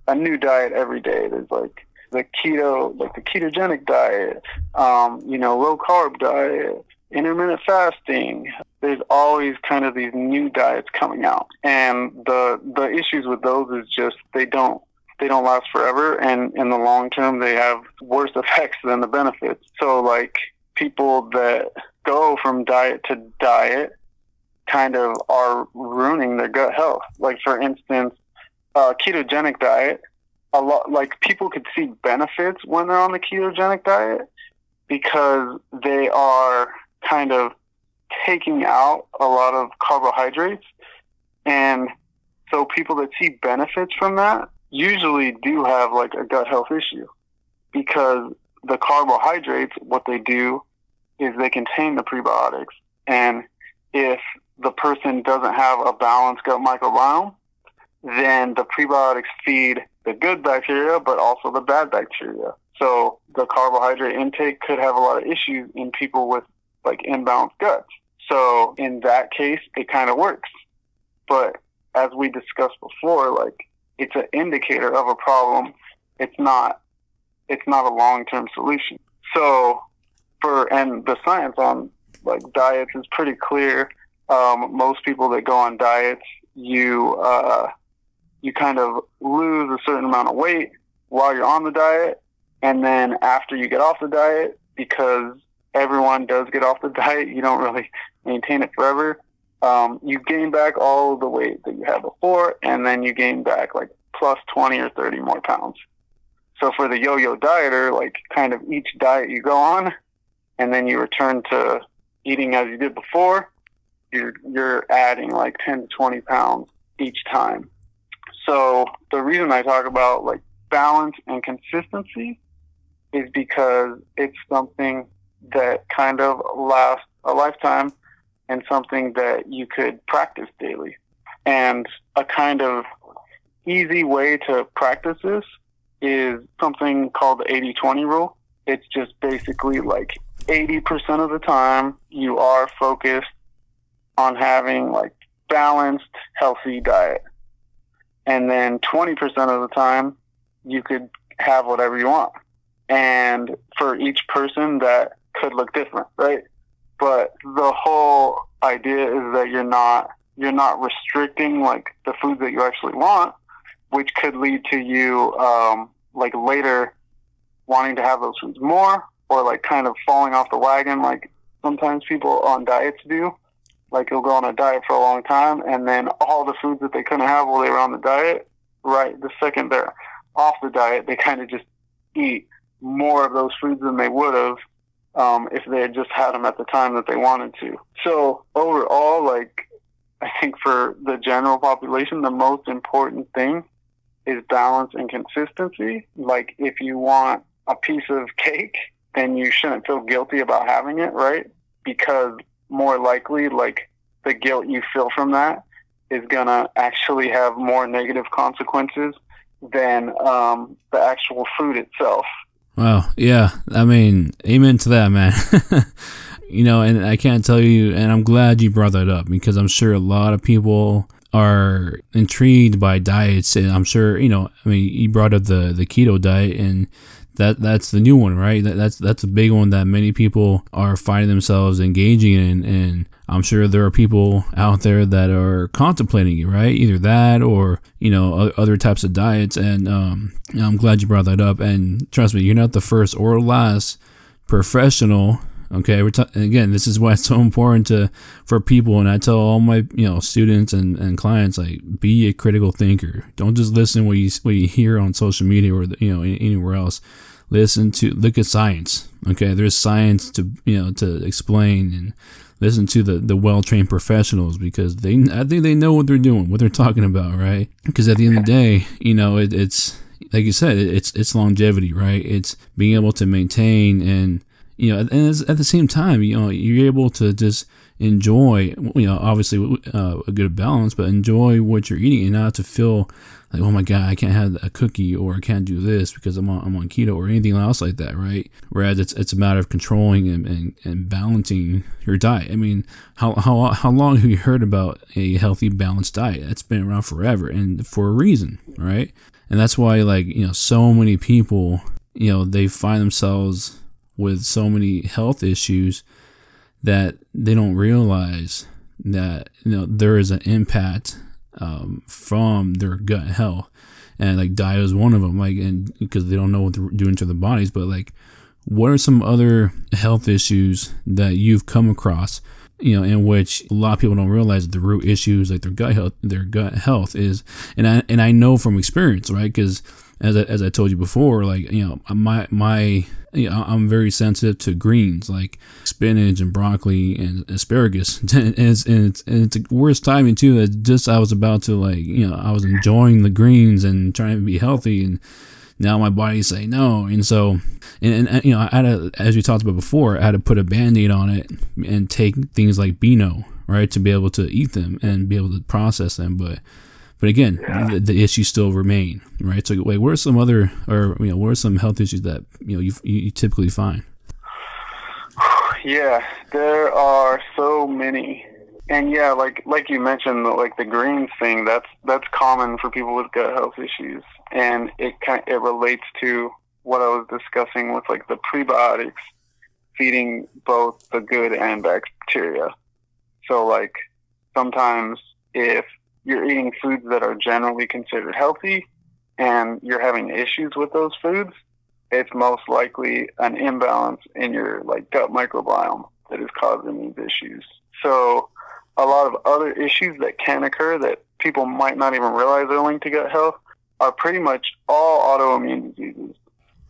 a new diet every day. There's like the keto, like the ketogenic diet, um, you know, low carb diet, intermittent fasting. There's always kind of these new diets coming out. And the, the issues with those is just they don't, they don't last forever, and in the long term they have worse effects than the benefits. So like people that go from diet to diet kind of are ruining their gut health. Like for instance, uh, ketogenic diet, a lot like people could see benefits when they're on the ketogenic diet because they are kind of taking out a lot of carbohydrates. And so people that see benefits from that usually do have like a gut health issue because the carbohydrates, what they do is they contain the prebiotics. And if the person doesn't have a balanced gut microbiome, then the prebiotics feed the good bacteria, but also the bad bacteria. So the carbohydrate intake could have a lot of issues in people with like imbalanced guts. So in that case, it kind of works. But as we discussed before, like it's an indicator of a problem. It's not, it's not a long-term solution. So for, and the science on like diets is pretty clear. Um, most people that go on diets, you, uh, you kind of lose a certain amount of weight while you're on the diet. And then after you get off the diet, because everyone does get off the diet, you don't really maintain it forever. Um, you gain back all the weight that you had before, and then you gain back like plus twenty or thirty more pounds. So for the yo-yo dieter, like kind of each diet you go on, and then you return to eating as you did before, you're, you're adding like ten to twenty pounds each time. So the reason I talk about like balance and consistency is because it's something that kind of lasts a lifetime and something that you could practice daily. And a kind of easy way to practice this is something called the eighty twenty rule. It's just basically like eighty percent of the time you are focused on having like balanced, healthy diet. And then twenty percent of the time you could have whatever you want. And for each person that could look different, right? But the whole idea is that you're not, you're not restricting like the foods that you actually want, which could lead to you, um, like later wanting to have those foods more or like kind of falling off the wagon. Like sometimes people on diets do, like you'll go on a diet for a long time and then all the foods that they couldn't have while they were on the diet, right? The second they're off the diet, they kind of just eat more of those foods than they would have Um, if they had just had them at the time that they wanted to. So overall, like I think for the general population, the most important thing is balance and consistency. Like if you want a piece of cake, then you shouldn't feel guilty about having it, right? Because more likely, like the guilt you feel from that is going to actually have more negative consequences than um, the actual food itself. Wow. Yeah. I mean, amen to that, man. You know, and I can't tell you, and I'm glad you brought that up because I'm sure a lot of people are intrigued by diets. And I'm sure, you know, I mean, you brought up the, the keto diet and that that's the new one, right? That, that's, that's a big one that many people are finding themselves engaging in. And I'm sure there are people out there that are contemplating it, right? Either that or, you know, other types of diets. And um, I'm glad you brought that up. And trust me, you're not the first or last professional. Okay. We're t- again, this is why it's so important to for people. And I tell all my, you know, students and, and clients, like, be a critical thinker. Don't just listen to what you, what you hear on social media or, you know, anywhere else. Listen to, look at science. Okay. There's science to, you know, to explain and listen to the, the well-trained professionals because they, I think they know what they're doing, what they're talking about, right? Because at the end of the day, you know, it, it's, like you said, it's, it's longevity, right? It's being able to maintain and, you know, and it's, at the same time, you know, you're able to just enjoy, you know, obviously uh, a good balance, but enjoy what you're eating and not to feel like, oh my God, I can't have a cookie or I can't do this because I'm on, I'm on keto or anything else like that, right? Whereas it's it's a matter of controlling and, and, and balancing your diet. I mean, how, how how long have you heard about a healthy, balanced diet? That's been around forever and for a reason, right? And that's why, like, you know, so many people, you know, they find themselves with so many health issues that they don't realize that, you know, there is an impact um, from their gut health. And like diet is one of them, like, and because they don't know what they're doing to their bodies. But like, what are some other health issues that you've come across, you know, in which a lot of people don't realize the root issues, like their gut health, their gut health is, and I, and I know from experience, right? Because as I, as I told you before, like, you know, my, my, you know, I'm very sensitive to greens like spinach and broccoli and asparagus. And it's, and it's, and it's the worst timing too. It's just, I was about to like, you know, I was enjoying the greens and trying to be healthy, and now my body's saying no. And so, and, and you know, I had to, as we talked about before, I had to put a Band-Aid on it and take things like Beano, right, to be able to eat them and be able to process them. But, but again, yeah. the, the issues still remain, right? So, wait, what are some other, or, you know, what are some health issues that, you know, you, you typically find? Yeah, there are so many. And yeah, like like you mentioned, like the greens thing, that's that's common for people with gut health issues, and it kind of, it relates to what I was discussing with like the prebiotics feeding both the good and bacteria. So like sometimes if you're eating foods that are generally considered healthy and you're having issues with those foods, it's most likely an imbalance in your like gut microbiome that is causing these issues. So a lot of other issues that can occur that people might not even realize are linked to gut health are pretty much all autoimmune diseases.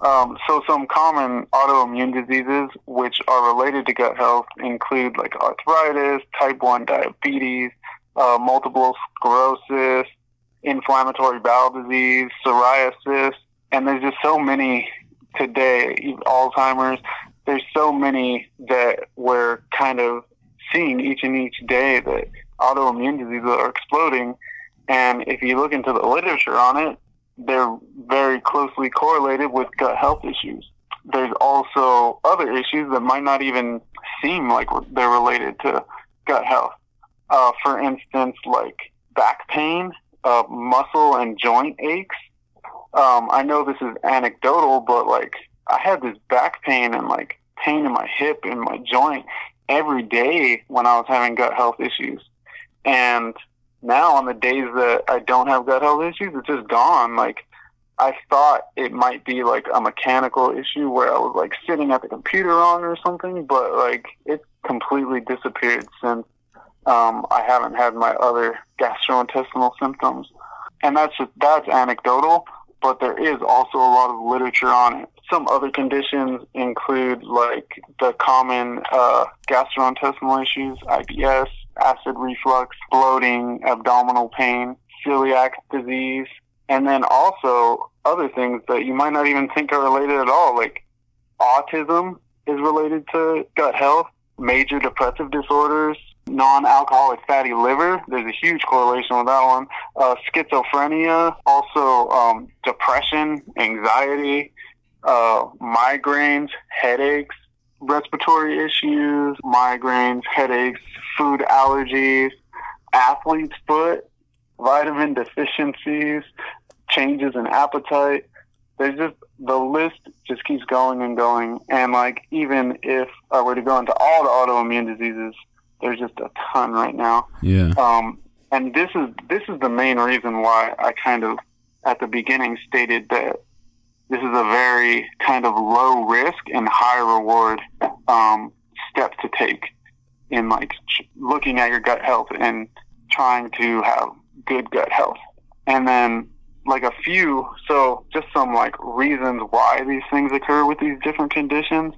Um, so some common autoimmune diseases which are related to gut health include like arthritis, type one diabetes, uh, multiple sclerosis, inflammatory bowel disease, psoriasis, and there's just so many today, Alzheimer's. There's so many that we're kind of seeing each and each day that autoimmune diseases are exploding, and if you look into the literature on it, they're very closely correlated with gut health issues. There's also other issues that might not even seem like they're related to gut health. Uh, for instance, like back pain, uh, muscle and joint aches. Um, I know this is anecdotal, but like I had this back pain and like pain in my hip and my joint every day when I was having gut health issues, and now on the days that I don't have gut health issues, it's just gone. Like I thought it might be like a mechanical issue where I was like sitting at the computer wrong or something, but like it completely disappeared since um, I haven't had my other gastrointestinal symptoms. And that's just, that's anecdotal, but there is also a lot of literature on it. Some other conditions include like the common uh, gastrointestinal issues, I B S, acid reflux, bloating, abdominal pain, celiac disease, and then also other things that you might not even think are related at all. Like autism is related to gut health, major depressive disorders, non-alcoholic fatty liver. There's a huge correlation with that one. Uh, schizophrenia, also um, depression, anxiety, Uh, migraines, headaches, respiratory issues, migraines, headaches, food allergies, athlete's foot, vitamin deficiencies, changes in appetite. There's just, the list just keeps going and going. And like, even if I were to go into all the autoimmune diseases, there's just a ton right now. Yeah. Um, and this is, this is the main reason why I kind of, at the beginning, stated that this is a very kind of low risk and high reward um, step to take in like ch- looking at your gut health and trying to have good gut health. And then like a few, so just some like reasons why these things occur with these different conditions.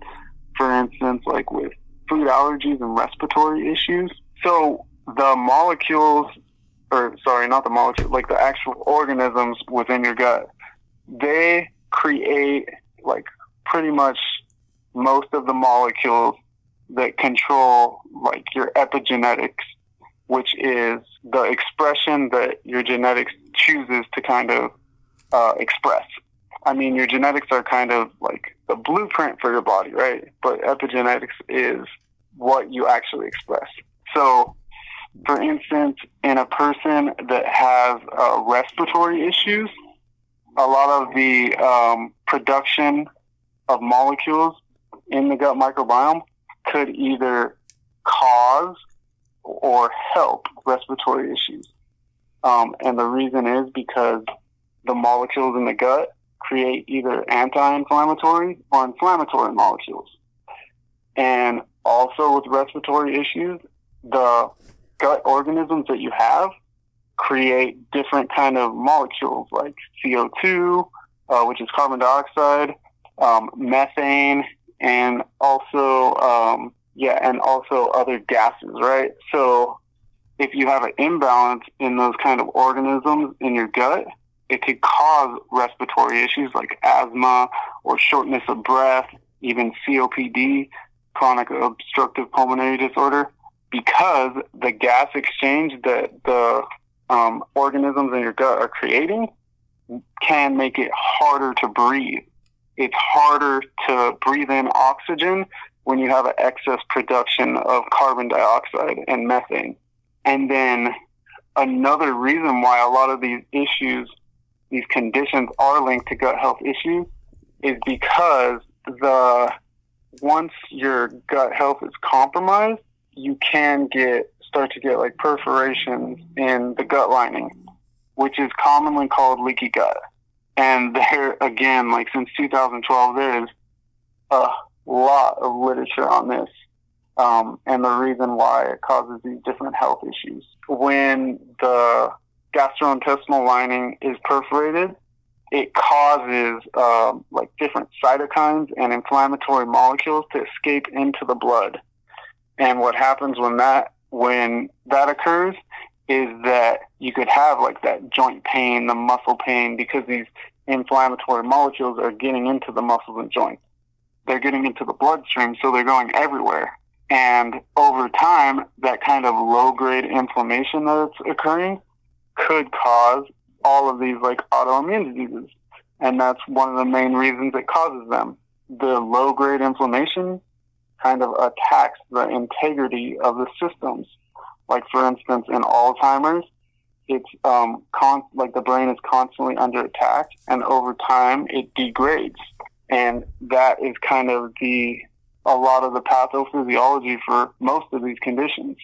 For instance, like with food allergies and respiratory issues. So the molecules, or sorry, not the molecules, like the actual organisms within your gut, they create like pretty much most of the molecules that control like your epigenetics, which is the expression that your genetics chooses to kind of uh, express. I mean, your genetics are kind of like the blueprint for your body, right? But epigenetics is what you actually express. So for instance, in a person that has uh, respiratory issues, a lot of the um, production of molecules in the gut microbiome could either cause or help respiratory issues. Um, and the reason is because the molecules in the gut create either anti-inflammatory or inflammatory molecules. And also with respiratory issues, the gut organisms that you have create different kind of molecules like C O two, uh, which is carbon dioxide, um, methane, and also, um, yeah, and also other gases, right? So if you have an imbalance in those kind of organisms in your gut, it could cause respiratory issues like asthma or shortness of breath, even C O P D, chronic obstructive pulmonary disorder, because the gas exchange that the um, organisms in your gut are creating can make it harder to breathe. It's harder to breathe in oxygen when you have an excess production of carbon dioxide and methane. And then another reason why a lot of these issues, these conditions are linked to gut health issues is because the once your gut health is compromised, you can get start to get like perforations in the gut lining, which is commonly called leaky gut. And there again, like since two thousand twelve, there's a lot of literature on this, um, and the reason why it causes these different health issues. When the gastrointestinal lining is perforated, it causes um, like different cytokines and inflammatory molecules to escape into the blood. And what happens when that when that occurs is that you could have like that joint pain, the muscle pain, because these inflammatory molecules are getting into the muscles and joints. They're getting into the bloodstream, so they're going everywhere. And over time, that kind of low-grade inflammation that's occurring could cause all of these like autoimmune diseases. And that's one of the main reasons it causes them. The low-grade inflammation kind of attacks the integrity of the systems. Like, for instance, in Alzheimer's, it's um, con- like the brain is constantly under attack, and over time it degrades. And that is kind of the a lot of the pathophysiology for most of these conditions.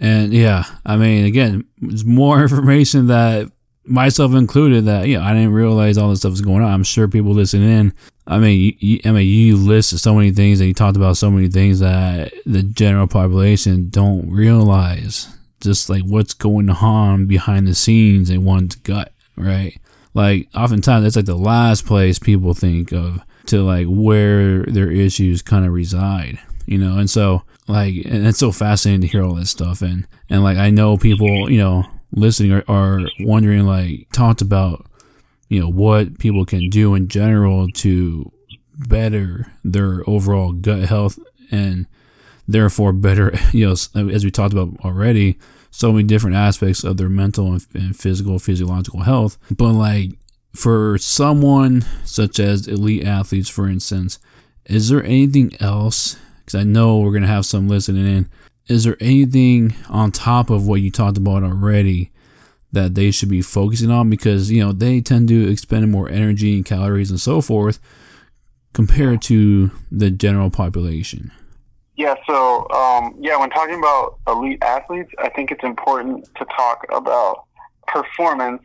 And, yeah, I mean, again, there's more information that myself included that, you know, I didn't realize all this stuff was going on. I'm sure people listening in, I mean, you, I mean, you listed so many things and you talked about so many things that the general population don't realize, just like what's going on behind the scenes in one's gut, right? Like, oftentimes that's like the last place people think of to like where their issues kind of reside, you know? And so like, and it's so fascinating to hear all this stuff. And, and like, I know people, you know, listening are, are wondering, like, talked about, you know, what people can do in general to better their overall gut health and therefore better, you know, as we talked about already, so many different aspects of their mental and, and physical, physiological health. But like for someone such as elite athletes, for instance, is there anything else? Because I know we're going to have some listening in. Is there anything on top of what you talked about already that they should be focusing on? Because, you know, they tend to expend more energy and calories and so forth compared to the general population. Yeah. So, um, yeah, when talking about elite athletes, I think it's important to talk about performance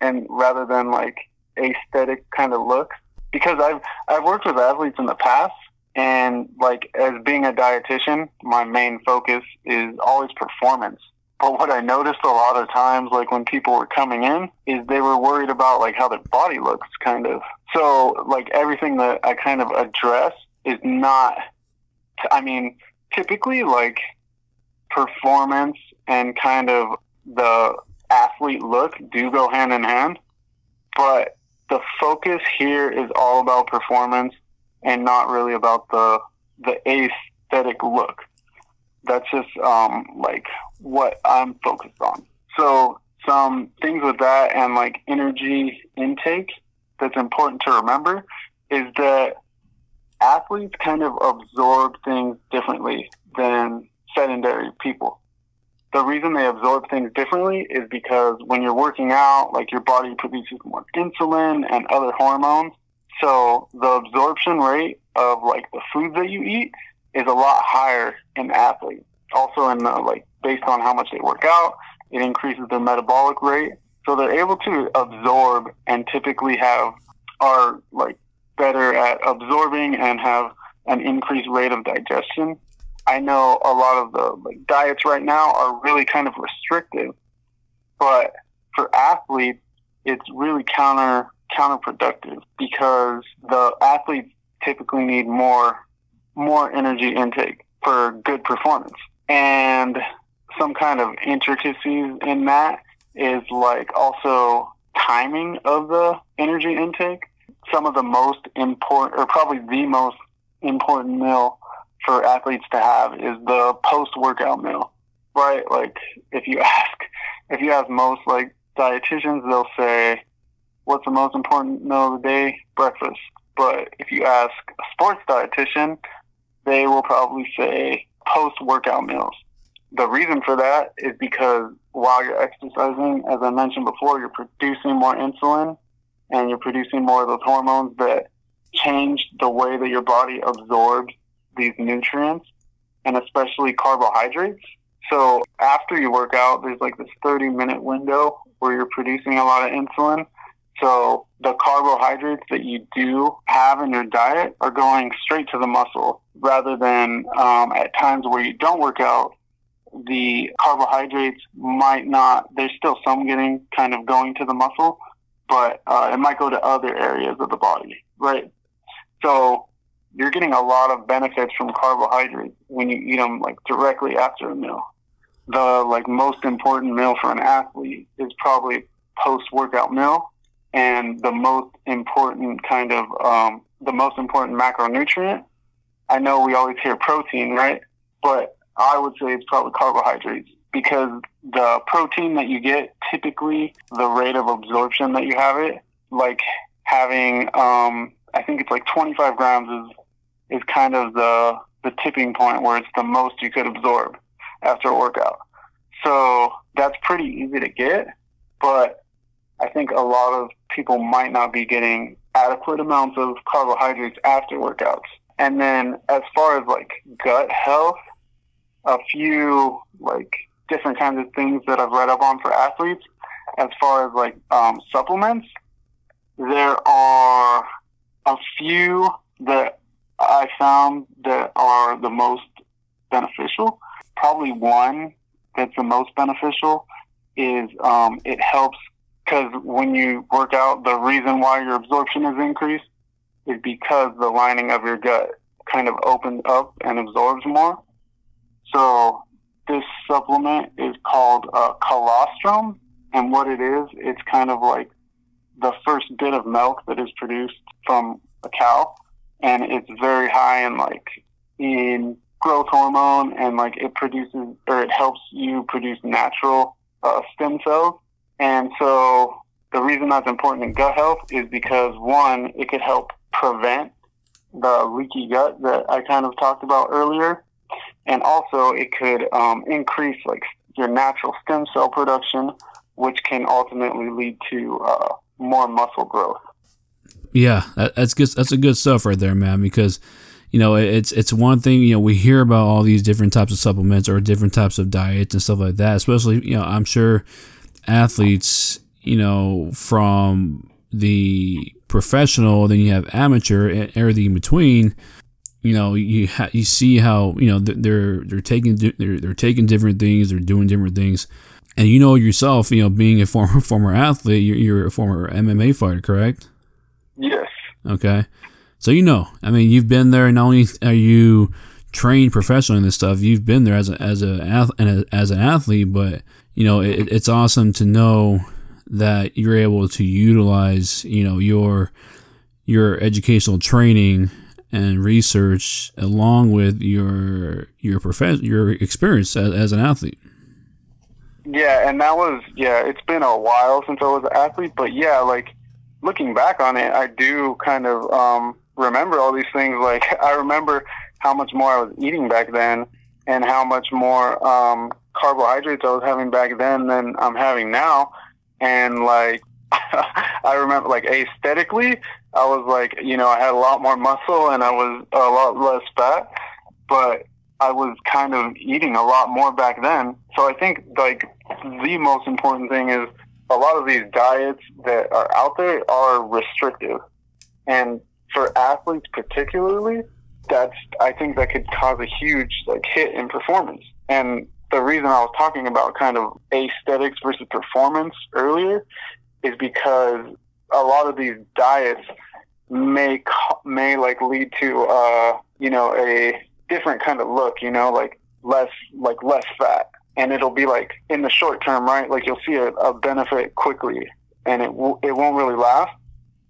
and rather than like aesthetic kind of looks, because I've, I've worked with athletes in the past. And like as being a dietitian, my main focus is always performance. But what I noticed a lot of times, like when people were coming in, is they were worried about like how their body looks kind of. So like everything that I kind of address is not, I mean, typically like performance and kind of the athlete look do go hand in hand. But the focus here is all about performance and not really about the the aesthetic look. That's just um, like what I'm focused on. So some things with that and like energy intake that's important to remember is that athletes kind of absorb things differently than sedentary people. The reason they absorb things differently is because when you're working out, like your body produces more insulin and other hormones. So the absorption rate of like the foods that you eat is a lot higher in athletes. Also in the, like based on how much they work out, it increases their metabolic rate. So they're able to absorb and typically have are like better at absorbing and have an increased rate of digestion I know a lot of the like diets right now are really kind of restrictive, but for athletes, it's really counter counterproductive because the athletes typically need more more energy intake for good performance. And some kind of intricacies in that is like also timing of the energy intake. Some of the most important, or probably the most important meal for athletes to have is the post-workout meal, right? Like if you ask, if you ask most like dietitians, they'll say, what's the most important meal of the day? Breakfast. But if you ask a sports dietitian, they will probably say post-workout meals. The reason for that is because while you're exercising, as I mentioned before, you're producing more insulin and you're producing more of those hormones that change the way that your body absorbs these nutrients and especially carbohydrates. So after you work out, there's like this thirty minute window where you're producing a lot of insulin. So the carbohydrates that you do have in your diet are going straight to the muscle rather than um, at times where you don't work out, the carbohydrates might not, there's still some getting kind of going to the muscle, but uh, it might go to other areas of the body, right? So you're getting a lot of benefits from carbohydrates when you eat them like directly after a meal. The like most important meal for an athlete is probably post-workout meal, and the most important kind of, um, the most important macronutrient. I know we always hear protein, right? But I would say it's probably carbohydrates because the protein that you get, typically the rate of absorption that you have it, like having, um, I think it's like twenty-five grams is, is kind of the, the tipping point where it's the most you could absorb after a workout. So that's pretty easy to get, but I think a lot of people might not be getting adequate amounts of carbohydrates after workouts. And then as far as like gut health, a few like different kinds of things that I've read up on for athletes, as far as like um, supplements, there are a few that I found that are the most beneficial. Probably one that's the most beneficial is um, it helps because when you work out, the reason why your absorption is increased is because the lining of your gut kind of opens up and absorbs more. So this supplement is called uh, colostrum, and what it is, it's kind of like the first bit of milk that is produced from a cow, and it's very high in like in growth hormone, and like it produces or it helps you produce natural uh, stem cells. And so the reason that's important in gut health is because one, it could help prevent the leaky gut that I kind of talked about earlier. And also it could um, increase like your natural stem cell production, which can ultimately lead to uh, more muscle growth. Yeah, that's good. That's a good stuff right there, man, because, you know, it's it's one thing, you know, we hear about all these different types of supplements or different types of diets and stuff like that, especially, you know, I'm sure athletes, you know, from the professional, then you have amateur and everything in between. You know, you ha- you see how, you know, they're they're taking they're they're taking different things, they're doing different things, and you know yourself, you know, being a former former athlete, you're, you're a former M M A fighter, correct? Yes. Okay, so you know, I mean, you've been there, and not only are you trained professionally in this stuff, you've been there as a as a and as an athlete, but you know, it, it's awesome to know that you're able to utilize, you know, your your educational training and research along with your your prof- your experience as, as an athlete. Yeah, and that was, yeah, it's been a while since I was an athlete, but yeah, like looking back on it, I do kind of um, remember all these things. Like I remember how much more I was eating back then and how much more um, carbohydrates I was having back then than I'm having now. And like, I remember like aesthetically, I was like, you know, I had a lot more muscle and I was a lot less fat, but I was kind of eating a lot more back then. So I think like the most important thing is a lot of these diets that are out there are restrictive. And for athletes particularly, that's, I think that could cause a huge like hit in performance. And the reason I was talking about kind of aesthetics versus performance earlier is because a lot of these diets may, may like lead to, uh, you know, a different kind of look, you know, like less, like less fat. And it'll be like in the short term, right? Like you'll see a, a benefit quickly and it, w- it won't really last.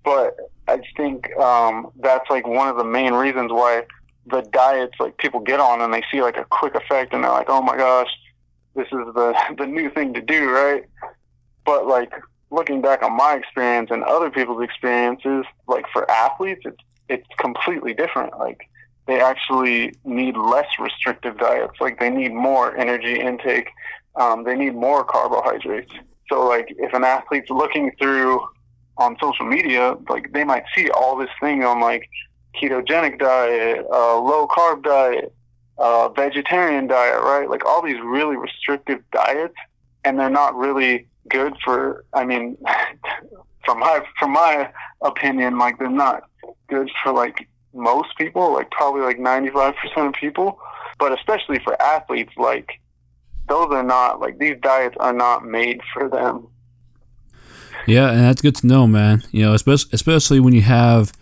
But I think um, that's like one of the main reasons why the diets like people get on and they see like a quick effect and they're like, oh my gosh, this is the, the new thing to do, right? But like looking back on my experience and other people's experiences, like for athletes, it's, it's completely different. Like they actually need less restrictive diets. Like they need more energy intake. Um, they need more carbohydrates. So like if an athlete's looking through on social media, like they might see all this thing on like ketogenic diet, uh, low carb diet, uh, vegetarian diet, right? Like all these really restrictive diets, and they're not really good for, I mean, from my, from my opinion, like they're not good for like most people, like probably like ninety-five percent of people, but especially for athletes, like those are not like, these diets are not made for them. Yeah, and that's good to know, man. You know, especially especially when you have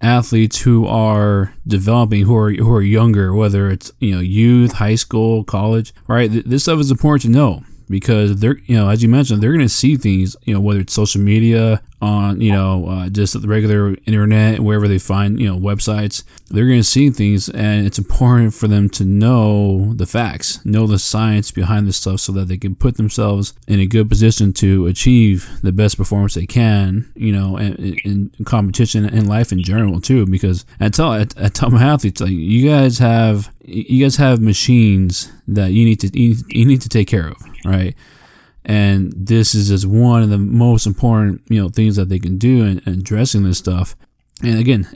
athletes who are developing, who are who are younger, whether it's, you know, youth, high school, college, right? This stuff is important to know because they're, you know, as you mentioned, they're going to see things, you know, whether it's social media, on, you know, uh, just the regular internet, wherever they find, you know, websites, they're going to see things, and it's important for them to know the facts, know the science behind this stuff so that they can put themselves in a good position to achieve the best performance they can, you know, in competition and life in general too, because I tell, I, I tell my athletes, like, you guys have, you guys have machines that you need to, you, you need to take care of, right? And this is just one of the most important, you know, things that they can do in, in addressing this stuff. And again,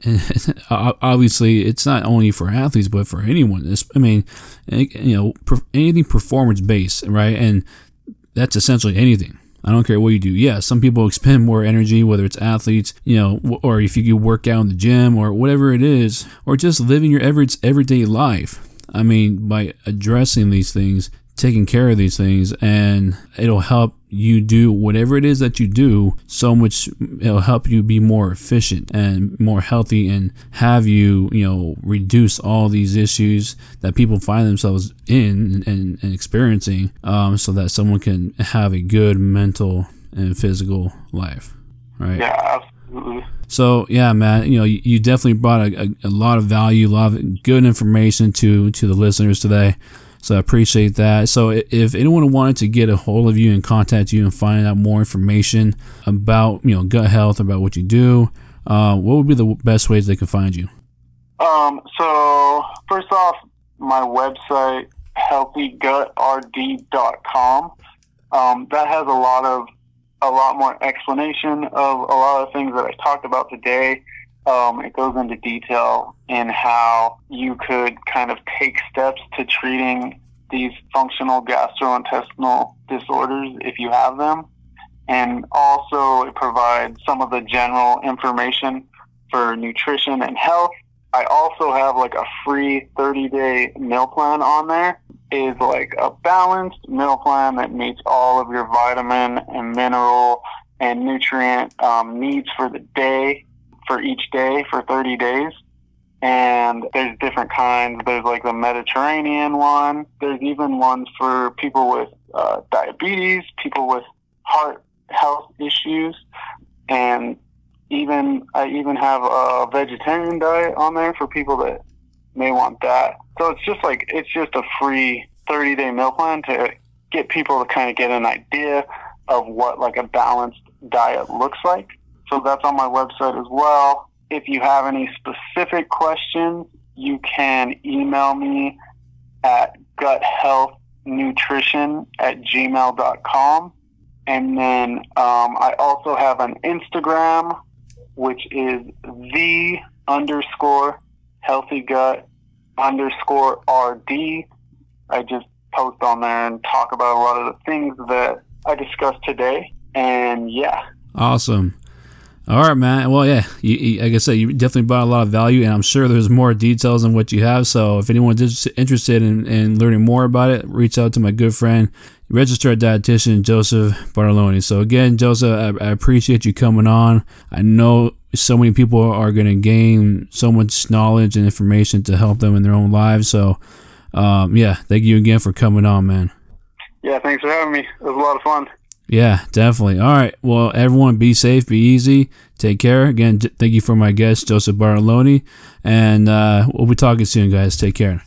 obviously, it's not only for athletes, but for anyone. It's, I mean, you know, anything performance-based, right? And that's essentially anything. I don't care what you do. Yeah, some people expend more energy, whether it's athletes, you know, or if you work out in the gym or whatever it is, or just living your every, everyday life. I mean, by addressing these things, taking care of these things, and it'll help you do whatever it is that you do so much. It'll help you be more efficient and more healthy and have you, you know, reduce all these issues that people find themselves in and, and experiencing, um, so that someone can have a good mental and physical life. Right. Yeah. Absolutely. So yeah, man, you know, you, you definitely brought a, a, a lot of value, a lot of good information to, to the listeners today. So I appreciate that. So if anyone wanted to get a hold of you and contact you and find out more information about, you know, gut health, about what you do, uh, what would be the best ways they could find you? Um, so first off, my website, Healthy Gut R D dot com. Um, that has a lot of, a lot more explanation of a lot of things that I talked about today. Um, it goes into detail in how you could kind of take steps to treating these functional gastrointestinal disorders if you have them. And also it provides some of the general information for nutrition and health. I also have like a free thirty-day meal plan on there. It's like a balanced meal plan that meets all of your vitamin and mineral and nutrient um, needs for the day, for each day for thirty days. And there's different kinds. There's like the Mediterranean one. There's even ones for people with uh, diabetes, people with heart health issues. And even, I even have a vegetarian diet on there for people that may want that. So it's just like, it's just a free thirty day meal plan to get people to kind of get an idea of what like a balanced diet looks like. So that's on my website as well. If you have any specific questions, you can email me at gut health nutrition at gmail dot com. And then um, I also have an Instagram, which is the underscore healthy gut underscore RD. I just post on there and talk about a lot of the things that I discussed today. And yeah. Awesome. All right, man. Well, yeah, you, you, like I said, you definitely brought a lot of value, and I'm sure there's more details on what you have. So if anyone's interested in, in learning more about it, reach out to my good friend, registered dietitian, Joseph Bartolone. So again, Joseph, I, I appreciate you coming on. I know so many people are going to gain so much knowledge and information to help them in their own lives. So, um, yeah, thank you again for coming on, man. Yeah, thanks for having me. It was a lot of fun. Yeah, definitely. All right. Well, everyone, be safe, be easy, take care. Again, thank you for my guest, Joseph Bartolone, and uh, we'll be talking soon, guys. Take care.